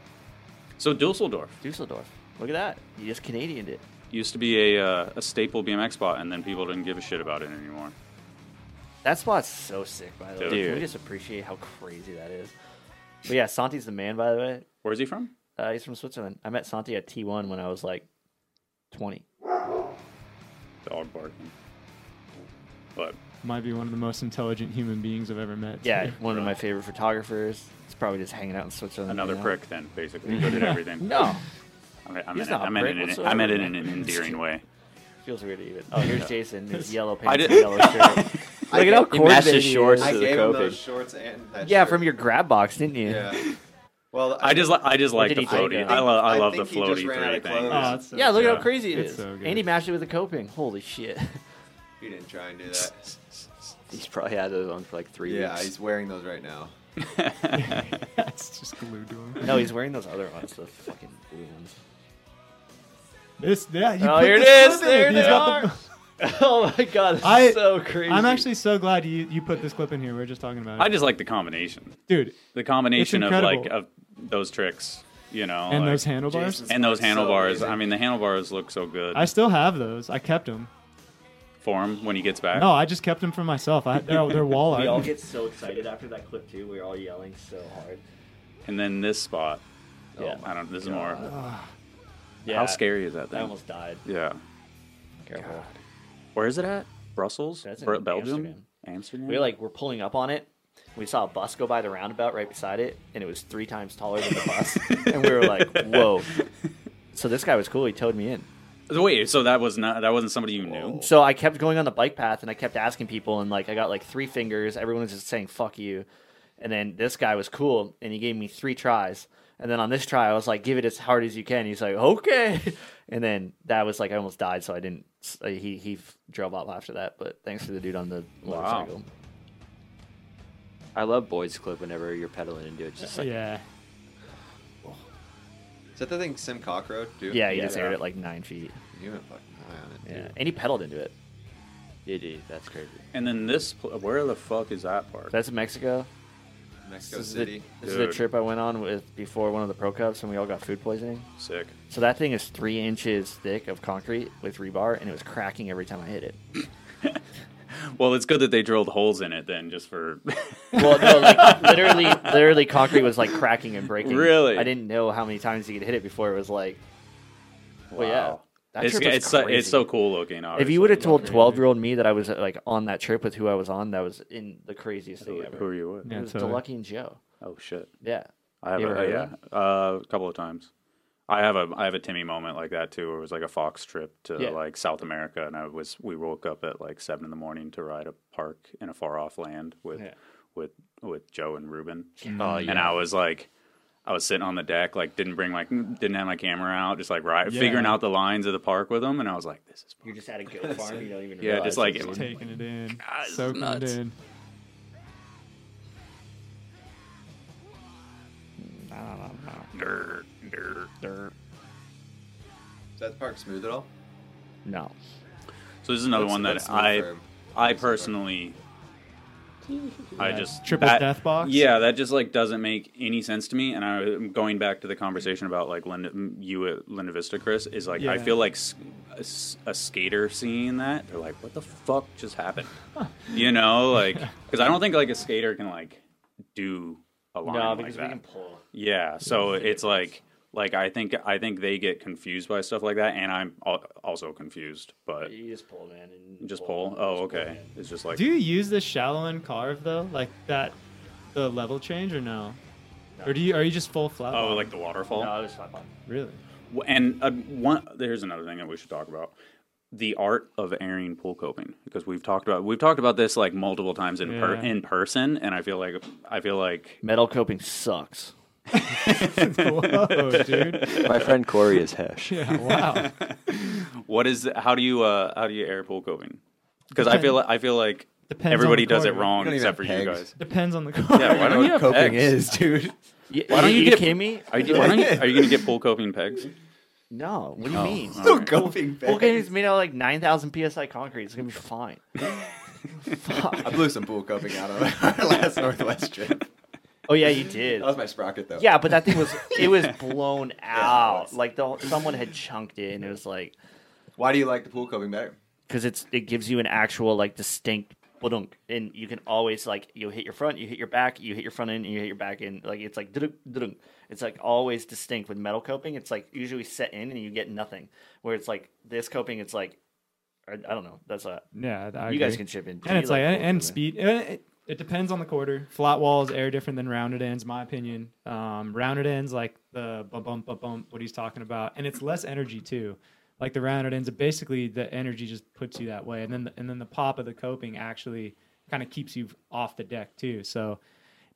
So Dusseldorf. Dusseldorf. Look at that. You just Canadianed it. Used to be a uh, a staple B M X spot, and then people didn't give a shit about it anymore. That spot's so sick, by the dude. Way. Can we just appreciate how crazy that is? But yeah, Santi's the man, by the way. Where's he from? Uh, he's from Switzerland. I met Santi at T one when I was like twenty. Dog barking. But... might be one of the most intelligent human beings I've ever met. Yeah, too. One of my favorite photographers. He's probably just hanging out in Switzerland. Another right prick, then, basically. Good at everything. No. I meant it, I meant it, I meant it in an endearing way. Feels weird to even. Oh, here's Jason. His yellow pants and yellow shirt. Look at how cool his shorts I gave him those shorts and that yeah, shirt. From your grab box, didn't you? Yeah. Well, I, I just, li- I just like the floaty. I, I, lo- I love the floaty three thing. Oh, so yeah, look at how crazy it is. And he matched it with a coping. Holy shit. He didn't try and do that. He's probably had those on for like three yeah, weeks. Yeah, he's wearing those right now. That's just glued to him. No, he's wearing those other ones, the fucking blue ones. This, yeah, you oh, here it is. There they are. The... oh my god, this I, is so crazy. I'm actually so glad you, you put this clip in here. We were just talking about it. I just like the combination, dude. The combination of like of those tricks. You know, and like, those handlebars. Jesus, and those handlebars. So I mean, the handlebars look so good. I still have those. I kept them. For him when he gets back? No, I just kept them for myself. I, they're, they're wall art. We all get so excited after that clip too. We were all yelling so hard. And then this spot. Oh, yeah. I don't. This is more. Yeah. How scary is that thing? I almost died. Yeah. Careful. God. Where is it at? Brussels? That's in Belgium? Amsterdam. Amsterdam? We like we're pulling up on it. We saw a bus go by the roundabout right beside it, and it was three times taller than the bus. And we were like, "Whoa!" So this guy was cool. He towed me in. Wait, so that was not that wasn't somebody you knew? So I kept going on the bike path, and I kept asking people, and like I got like three fingers. Everyone was just saying "fuck you," and then this guy was cool, and he gave me three tries. And then on this try, I was like, "Give it as hard as you can." He's like, "Okay," and then that was like I almost died, so I didn't. Uh, he he drove off after that, but thanks to the dude on the motorcycle. Wow. I love Boyd's clip whenever you're pedaling into it. Just like yeah. Is that the thing Simcock rode, dude? Yeah, he just aired it like nine feet. You went fucking high on it, dude. Yeah, and he pedaled into it. Yeah, dude, that's crazy. And then this, where the fuck is that park? That's in Mexico. Mexico City. This is the trip I went on with before one of the Pro Cups, and we all got food poisoning. Sick. So that thing is three inches thick of concrete with rebar, and it was cracking every time I hit it. Well, it's good that they drilled holes in it then, just for. Well, no, like literally, literally, concrete was like cracking and breaking. Really, I didn't know how many times you could hit it before. It was like, well, wow. yeah. That it's it's so, it's so cool looking. Obviously. If you would have told twelve-year-old me that I was like on that trip with who I was on, that was in the craziest who, thing ever. Who were you with? Yeah, it was totally. DeLucky and Joe. Oh shit! Yeah, I have. You ever a, heard yeah, uh, a couple of times. I have a I have a Timmy moment like that too. Where it was like a Fox trip to yeah. like South America, and I was we woke up at like seven in the morning to ride a park in a far off land with yeah. with with Joe and Ruben. Oh, yeah. And I was like. I was sitting on the deck, like didn't bring my didn't have my camera out, just like right yeah. figuring out the lines of the park with them, and I was like, "This is fun. You're just at a goat farm, you don't even yeah, realize." Yeah, just like it was taking like, it in, God, soaking nuts. It in. I don't know. Dirt, dirt, dirt. Is that park smooth at all? No. So this is another what's, one that I, for, I personally. I just triple that, death box. Yeah, that just like doesn't make any sense to me. And I'm going back to the conversation about like Linda, you at Linda Vista, Chris is like yeah. I feel like a, a skater seeing that they're like, what the fuck just happened? You know, like because I don't think like a skater can like do a line no, because like that. We can pull. Yeah, so yeah. it's like like I think I think they get confused by stuff like that, and I'm also confused. But you just pull, man, and just pull. pull. Oh, just okay. Pull, it's just like. Do you use the shallow end carve though, like that, the level change or no, no. or do you are you just full flat? Oh, bottom? Like the waterfall. No, it's flat bottom. Really. And uh, one here's another thing that we should talk about: the art of airing pool coping, because we've talked about we've talked about this like multiple times in yeah. per, in person, and I feel like I feel like metal coping sucks. Whoa, dude. My friend Corey is Hesh. Yeah, wow. What is? How do you? Uh, how do you air pool coping? Because I feel. I feel like depends everybody does it wrong except for pegs. You guys. Depends on the car. Yeah, why don't you coping pegs? Is, dude? Yeah, why don't you, you get kidding me? Are you, why don't you, are you gonna get pool coping pegs? No. What do you oh, mean? No right. coping pegs. Pool coping is made out of like nine thousand psi concrete. It's gonna be fine. Fuck. I blew some pool coping out of our last Northwest trip. Oh yeah, you did. That was my sprocket though. Yeah, but that thing was it was blown out. Yeah, like the someone had chunked it, and it was like. Why do you like the pool coping better? Because it's it gives you an actual like distinct ba-dunk, and you can always like you hit your front, you hit your back, you hit your front end, and you hit your back end. Like it's like da-dunk, da-dunk. It's like always distinct with metal coping. It's like usually set in, and you get nothing. Where it's like this coping, it's like I, I don't know. That's a yeah. I you agree. Guys can chip in, do and it's like, like and speed. It, It depends on the quarter. Flat walls air different than rounded ends, my opinion. Um, rounded ends, like the bump, bump, bump, bump, what he's talking about. And it's less energy, too. Like the rounded ends, basically the energy just puts you that way. And then the, and then the pop of the coping actually kind of keeps you off the deck, too. So,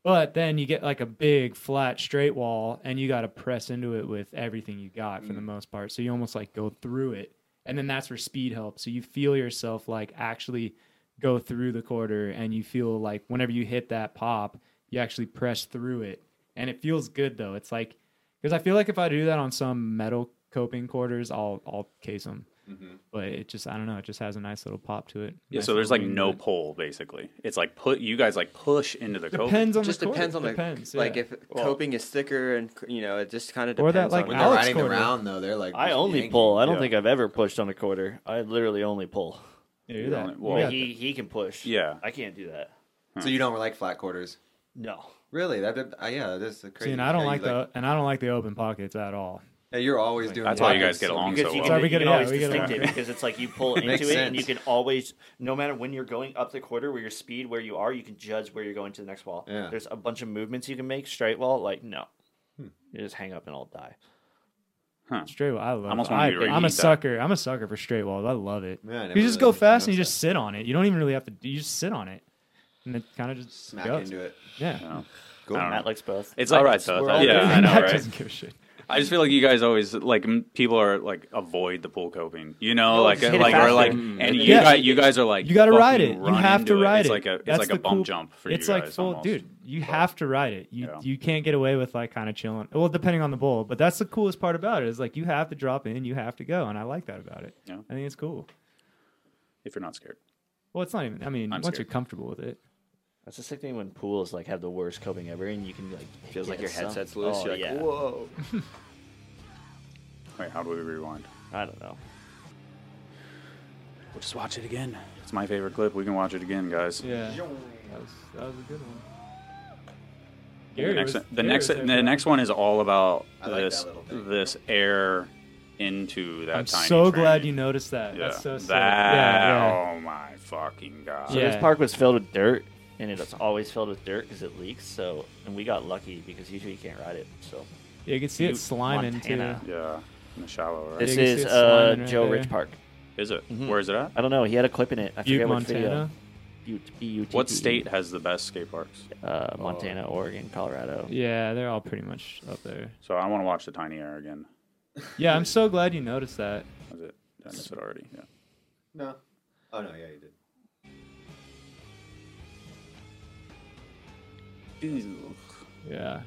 but then you get like a big, flat, straight wall, and you got to press into it with everything you got for mm. the most part. So you almost like go through it. And then that's where speed helps. So you feel yourself like actually go through the quarter, and you feel like whenever you hit that pop, you actually press through it, and it feels good though. It's like because I feel like if I do that on some metal coping quarters, I'll I'll case them, mm-hmm. but it just I don't know. It just has a nice little pop to it. Yeah, nice so there's like no pull basically. It's like put you guys like push into the coping. Depends on just the depends on depends, the yeah. like if well, coping is thicker and you know it just kind of depends. Or that like on when Alex they're riding quarter. Around though, they're like I only yanking. Pull. I don't yeah. think I've ever pushed on a quarter. I literally only pull. Yeah, that. Well, he he can push. Yeah, I can't do that. So you don't like flat quarters? No, really. That uh, yeah, that's crazy. See, and I don't like the like... and I don't like the open pockets at all. Yeah, you're always like, doing. That's why you guys get along so well. Because so you can, you can yeah, always distinct it because it's like you pull into it, it and you can always, no matter when you're going up the quarter, where your speed, where you are, you can judge where you're going to the next wall. Yeah. There's a bunch of movements you can make straight wall. Like no, hmm. you just hang up and I'll die. Huh. Straight wall, I love. I, I'm a sucker. That. I'm a sucker for straight walls. I love it. Yeah, I you just really go fast and you that. Just sit on it. You don't even really have to. You just sit on it, and it kind of just smack goes. Into it. Yeah, no. Cool. Matt likes both. It's like, all right, so all yeah, I know, right? Doesn't give a shit. I just feel like you guys always like people are like avoid the pool coping, you know, oh, like like or like, and yeah. you guys you guys are like you got to ride it. You have to ride it. It's like a it's like a bump jump for you guys. It's like full dude. You but, have to ride it. You yeah. you can't get away with like kind of chilling. Well, depending on the bowl, but that's the coolest part about it is like you have to drop in, you have to go, and I like that about it. Yeah. I think it's cool. If you're not scared. Well, it's not even. I mean, I'm once scared. You're comfortable with it. That's the sick thing when pools like have the worst coping ever, and you can like feels like your headset's loose. Oh, you're like, yeah. Whoa. Wait, how do we rewind? I don't know. We'll just watch it again. It's my favorite clip. We can watch it again, guys. Yeah. That was, that was a good one. Gary the next, was, the, next the next one is all about like this this air into that. I'm tiny so train. Glad you noticed that. Yeah. That's so sick. That, yeah, yeah. Oh my fucking god! So yeah. This park was filled with dirt, and it's always filled with dirt because it leaks. So, and we got lucky because usually you can't ride it. So yeah, you can see New it sliming Montana. Too. Yeah, in the shallow. Right? This yeah, is uh, right Joe there. Rich Park. Is it? Mm-hmm. Where is it at? I don't know. He had a clip in it. I forget Ute, what Montana. Video. Ute, what state has the best skate parks? Uh, Montana, oh. Oregon, Colorado. Yeah, they're all pretty much up there. So I want to watch the Tiny Air again. Yeah, I'm so glad you noticed that. Was it? I missed it already. Yeah. No. Oh no, yeah, you did. Ew. Yeah.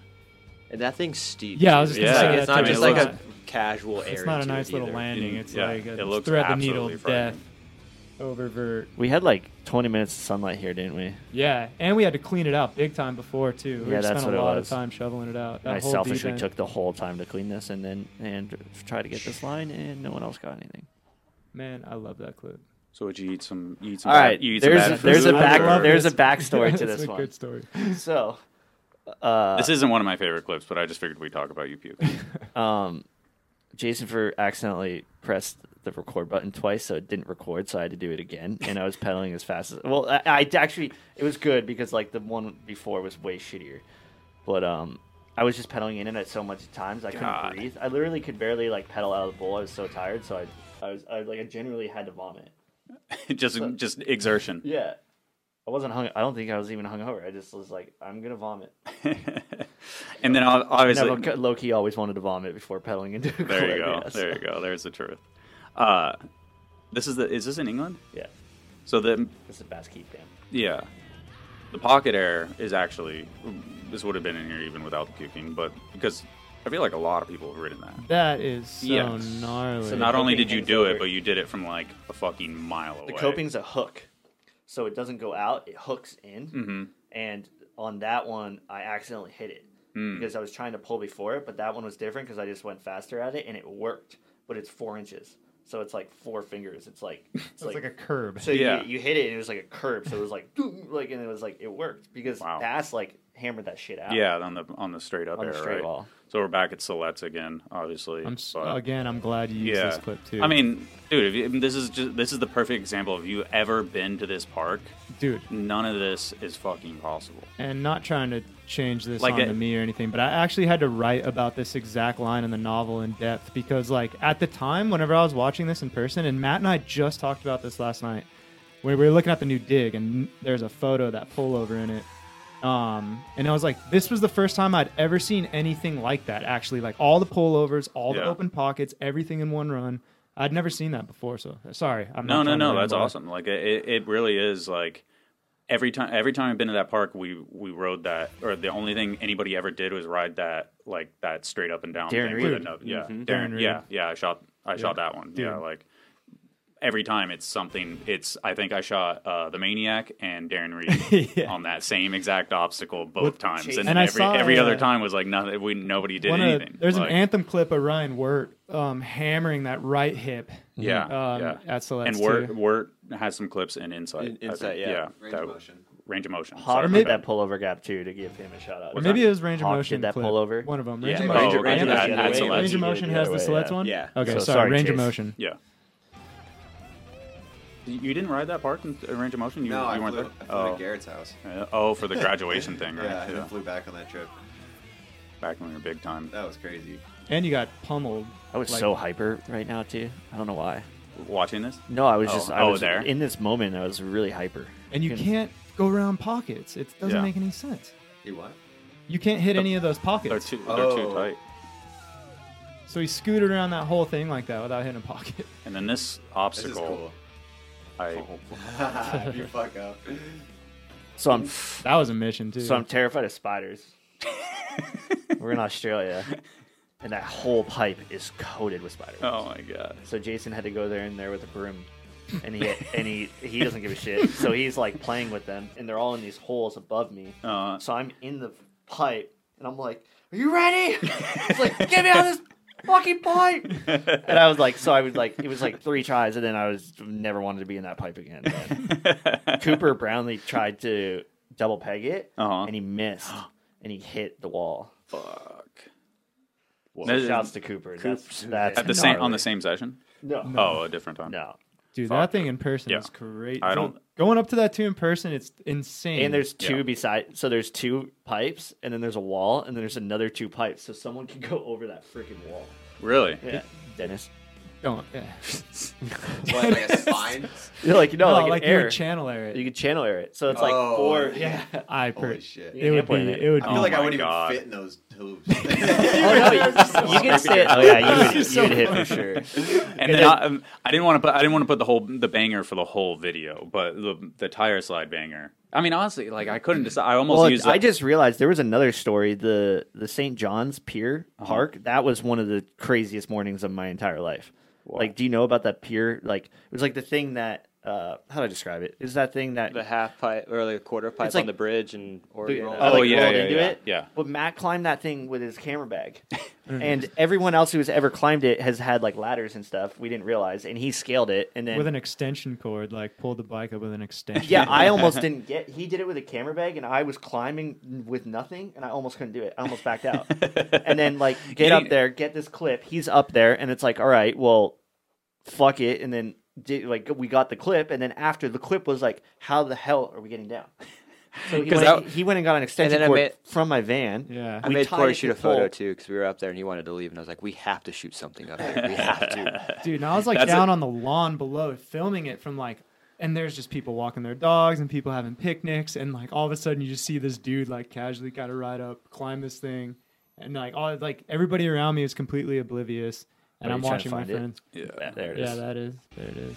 And that thing's steep. Yeah, I was just yeah. gonna say it's not I mean, just it like a casual air. It's not a nice little either. Landing. It's yeah, like a it thread the needle of death. Oververt. We had like twenty minutes of sunlight here, didn't we? Yeah, and we had to clean it out big time before too. We yeah, that's spent a lot of time shoveling it out. I selfishly took the whole time to clean this and then and try to get this line, and no one else got anything. Man, I love that clip. So would you eat some? You eat some. All right, bad, you eat there's some bad there's food? a back there's a backstory to this a one. Good story. So uh, this isn't one of my favorite clips, but I just figured we'd talk about you puke. um, Jason for accidentally pressed the record button twice, so it didn't record, so I had to do it again, and I was pedaling as fast as well. I, I actually it was good because like the one before was way shittier, but um I was just pedaling in it at so much times I God. couldn't breathe. I literally could barely like pedal out of the bowl. I was so tired, so I I was I, like I generally had to vomit. just so, just exertion. Yeah, I wasn't hung. I don't think I was even hungover. I just was like, I'm gonna vomit. And then obviously Never, low key always wanted to vomit before pedaling into. A there you go. There so. you go. There's the truth. Uh, this is the, is this in England? Yeah. So the, it's a Basque Heat band. Yeah. The pocket air is actually, this would have been in here even without the puking, but because I feel like a lot of people have ridden that. That is so yes. gnarly. So not only did you do over. it, but you did it from like a fucking mile away. The coping's a hook. So it doesn't go out, it hooks in. Mm-hmm. And on that one, I accidentally hit it mm. because I was trying to pull before it, but that one was different because I just went faster at it and it worked, but it's four inches. So it's like four fingers. It's like it's like, like a curb. So yeah. you, you hit it and it was like a curb. So it was like like and it was like it worked because wow. Bass like hammered that shit out. Yeah, on the on the straight up on air, the straight right? Ball. So we're back at Silettes again, obviously. I'm but, again, I'm glad you used yeah. this clip too. I mean, dude, if you, this is just this is the perfect example of you ever been to this park, dude. None of this is fucking possible. And not trying to change this like onto it, me or anything, but I actually had to write about this exact line in the novel in depth because like at the time whenever I was watching this in person, and Matt and I just talked about this last night where we were looking at the new Dig and there's a photo of that pullover in it, um and I was like, this was the first time I'd ever seen anything like that, actually, like all the pullovers, all yeah. the open pockets, everything in one run. I'd never seen that before, so sorry. I'm no not no no that's more. Awesome. Like it, it really is like Every time, every time I've been to that park, we we rode that, or the only thing anybody ever did was ride that, like that straight up and down. Darren thing. Reed. No, yeah, mm-hmm. Darren, Darren yeah, yeah. I shot, I yeah. shot that one. Yeah. yeah, like every time it's something. It's I think I shot uh, the Maniac and Darren Reed yeah. on that same exact obstacle both With times, chasing. and, and every saw, every yeah. other time was like nothing. We nobody did one anything. Of, there's like, an anthem clip of Ryan Wirt um, hammering that right hip. Yeah, um, yeah. At Silettes and Wirt, Wirt has some clips and Insight. Insight, yeah. yeah. Range that, of motion. Range of motion. Hawk did that pullover gap, too, to give him a shout-out. Well, maybe it was Range Hawk of Motion did that clip. Pullover. One of them. Range yeah. of Motion. Oh, range, range, range, range, range, range of Motion has way, the Silettes yeah. one? Yeah. Okay, so, sorry, sorry, Range Chase. of Motion. Yeah. You didn't ride that park in Range of Motion? You, no, you I, weren't flew, there? I flew oh. to Garrett's house. Oh, for the graduation thing, right? Yeah, I flew back on that trip. Back when we were big time. That was crazy. And you got pummeled. I was like, so hyper right now, too. I don't know why. Watching this? No, I was oh. just I oh, was there. in this moment. I was really hyper. And you can't go around pockets. It doesn't yeah. make any sense. You what? You can't hit the, any of those pockets. They're too, they're oh. too tight. So he scooted around that whole thing like that without hitting a pocket. And then this obstacle. This is cool. I... you fuck up. So I'm that was a mission too. So I'm terrified of spiders. We're in Australia, and that whole pipe is coated with spiders. Oh my god! So Jason had to go there in there with a broom, and he and he he doesn't give a shit. So he's like playing with them, and they're all in these holes above me. Uh-huh. So I'm in the pipe, and I'm like, "Are you ready?" It's like, "Get me out of this fucking pipe!" And I was like, so I was like, it was like three tries, and then I was never wanted to be in that pipe again. But Cooper Brownlee tried to double peg it, uh-huh. and he missed, and he hit the wall. Fuck. Well, shouts to Cooper. Coop, that's, that's at the same, on the same session? No. no. Oh, a different time. No. Dude, Fuck. that thing in person yeah. is crazy. I don't... Going up to that two in person, it's insane. And there's two yeah. beside... So there's two pipes, and then there's a wall, and then there's another two pipes. So someone can go over that freaking wall. Really? Yeah. It, Dennis. Don't. Yeah. What, like a spine? You're like, no, no, like, like you would channel air it. You could channel air it. So it's oh, like four. Yeah. I per- Holy shit. It would, be, it. it would be. I feel oh like I wouldn't God. even fit in those hoops. oh, no, you, you could sit. Oh, yeah. You would, you would hit for sure. And then I, um, I didn't want to put, I didn't want to put the whole, the banger for the whole video, but the, the tire slide banger. I mean, honestly, like I couldn't decide. I almost well, used. That. I just realized there was another story. The, the Saint John's Pier uh-huh. Park, that was one of the craziest mornings of my entire life. Wow. Like, do you know about that pier? Like, it was like the thing that, uh, how do I describe it? Is that thing that... The half pipe, or like a quarter pipe like, on the bridge and... Or, you know, oh, like yeah, yeah, into yeah. it. yeah. But Matt climbed that thing with his camera bag. And everyone else who's ever climbed it has had, like, ladders and stuff. We didn't realize. And he scaled it, and then... With an extension cord, like, pulled the bike up with an extension Yeah, I almost didn't get... He did it with a camera bag, and I was climbing with nothing, and I almost couldn't do it. I almost backed out. And then, like, get up there, get this clip. He's up there, and it's like, all right, well, fuck it. And then... Did, like we got the clip, and then after the clip was like, how the hell are we getting down? So he, went, that, he went and got an extension cord made, from my van. Yeah, I made Corey shoot a photo pole. too, because we were up there and he wanted to leave, and I was like, we have to shoot something up there. We have to, dude. And I was like That's down a... on the lawn below filming it from like, and there's just people walking their dogs and people having picnics, and like all of a sudden you just see this dude like casually kind of ride up, climb this thing, and like all like everybody around me is completely oblivious. And I'm watching my friends. Yeah, yeah, there it is. Yeah, that is. There it is.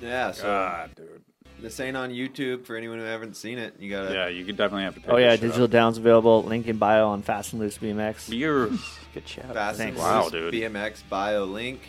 Yeah, so God, dude. This ain't on YouTube for anyone who haven't seen it. You gotta. Yeah, you could definitely have to. Oh yeah, digital down's available. Link in bio on Fast and Loose B M X. You're good shout. Fast and Loose B M X bio link.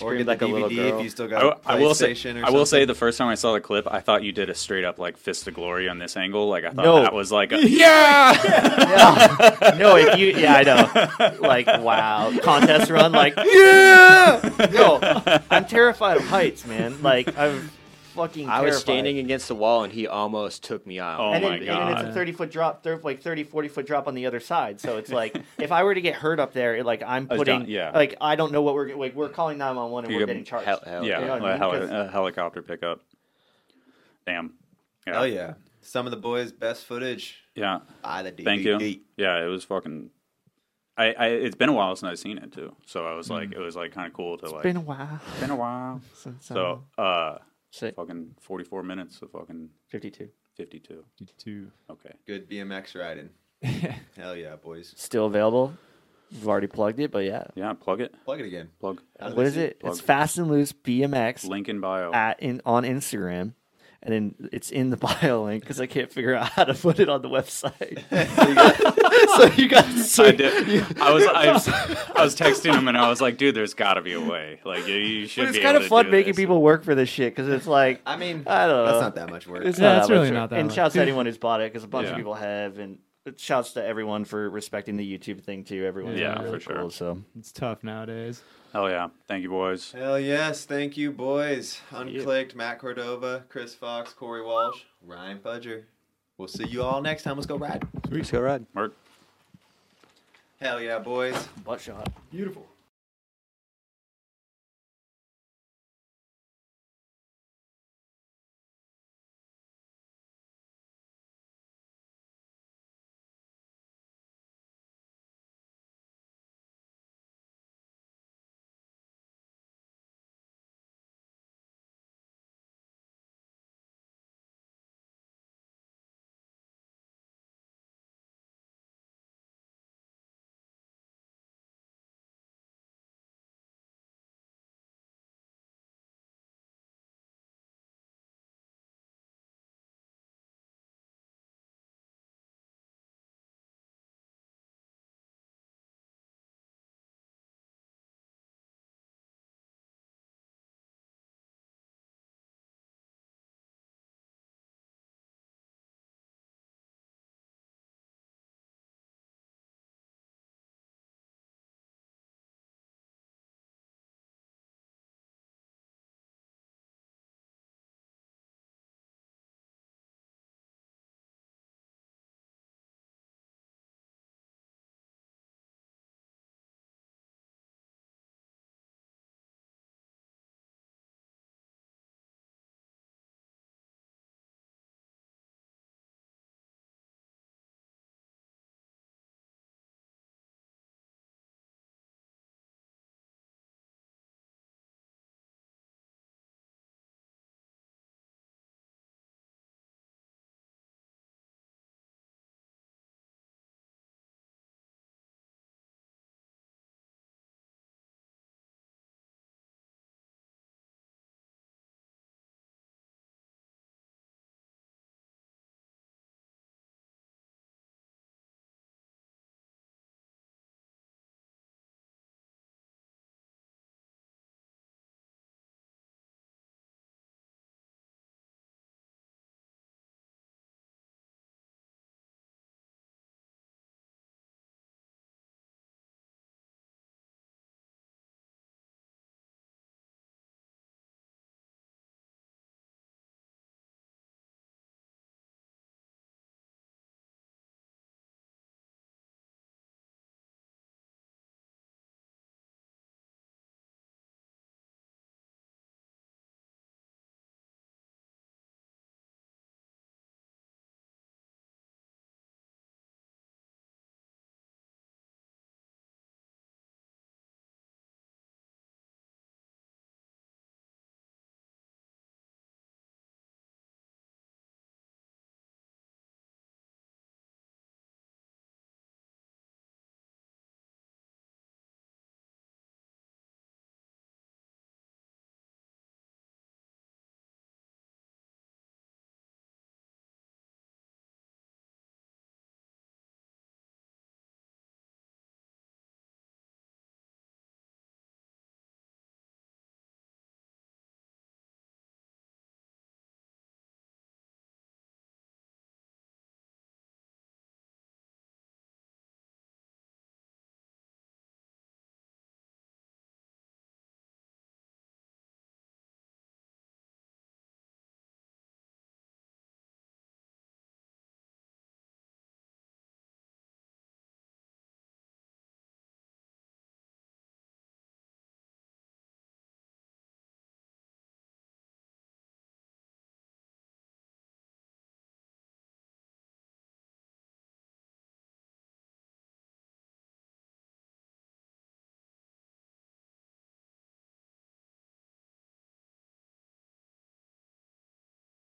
Or get like a little girl. If you still got I, I will say, I will say the first time I saw the clip, I thought you did a straight up like fist of glory on this angle. Like I thought no. that was like a yeah. yeah. yeah. No, if you yeah, I know. Like wow, contest run like yeah. Yo, I'm terrified of heights, man. Like I'm fucking. I terrified. was standing against the wall and he almost took me out. Oh and my then, god! And then it's a thirty foot drop, thirty, like thirty, forty foot drop on the other side. So it's like if I were to get hurt up there, it, like I'm putting, I yeah. like I don't know what we're like. We're calling nine one one and you we're getting charged. Hel- hel- yeah, you know what I mean? hel- Because, a helicopter pickup. Damn. Yeah. Hell yeah! Some of the boys' best footage. Yeah. Ah, the D V D. Thank you. Yeah, it was fucking. I, I, it's been a while since I've seen it too, so I was mm. like, it was like kind of cool to it's like. Been a while. Been a while since. So. uh Sick. Fucking forty-four minutes of fucking... fifty-two. fifty-two. fifty-two. Okay. Good B M X riding. Hell yeah, boys. Still available. We've already plugged it, but yeah. Yeah, plug it. Plug it again. Plug. What is it? Plug. It's Fast and Loose B M X. Link in bio. At in, on Instagram. And then it's in the bio link because I can't figure out how to put it on the website. So you got, so you got so I did. I was, I was I was texting him and I was like, dude, there's got to be a way. Like you, you should. But it's be kind able of fun to making this. people work for this shit because it's like I mean I don't know. That's not that much work. It's not, yeah, that's that really much. not that. And much. Shouts to anyone who's bought it because a bunch yeah. of people have, and shouts to everyone for respecting the YouTube thing too. Everyone, yeah, yeah really for sure. Cool, so it's tough nowadays. Hell yeah. Thank you, boys. Hell yes. Thank you, boys. Unclicked, Matt Cordova, Chris Fox, Corey Walsh, Ryan Pudger. We'll see you all next time. Let's go ride. Sweet. Let's go ride. Mark. Hell yeah, boys. Butt shot. Beautiful.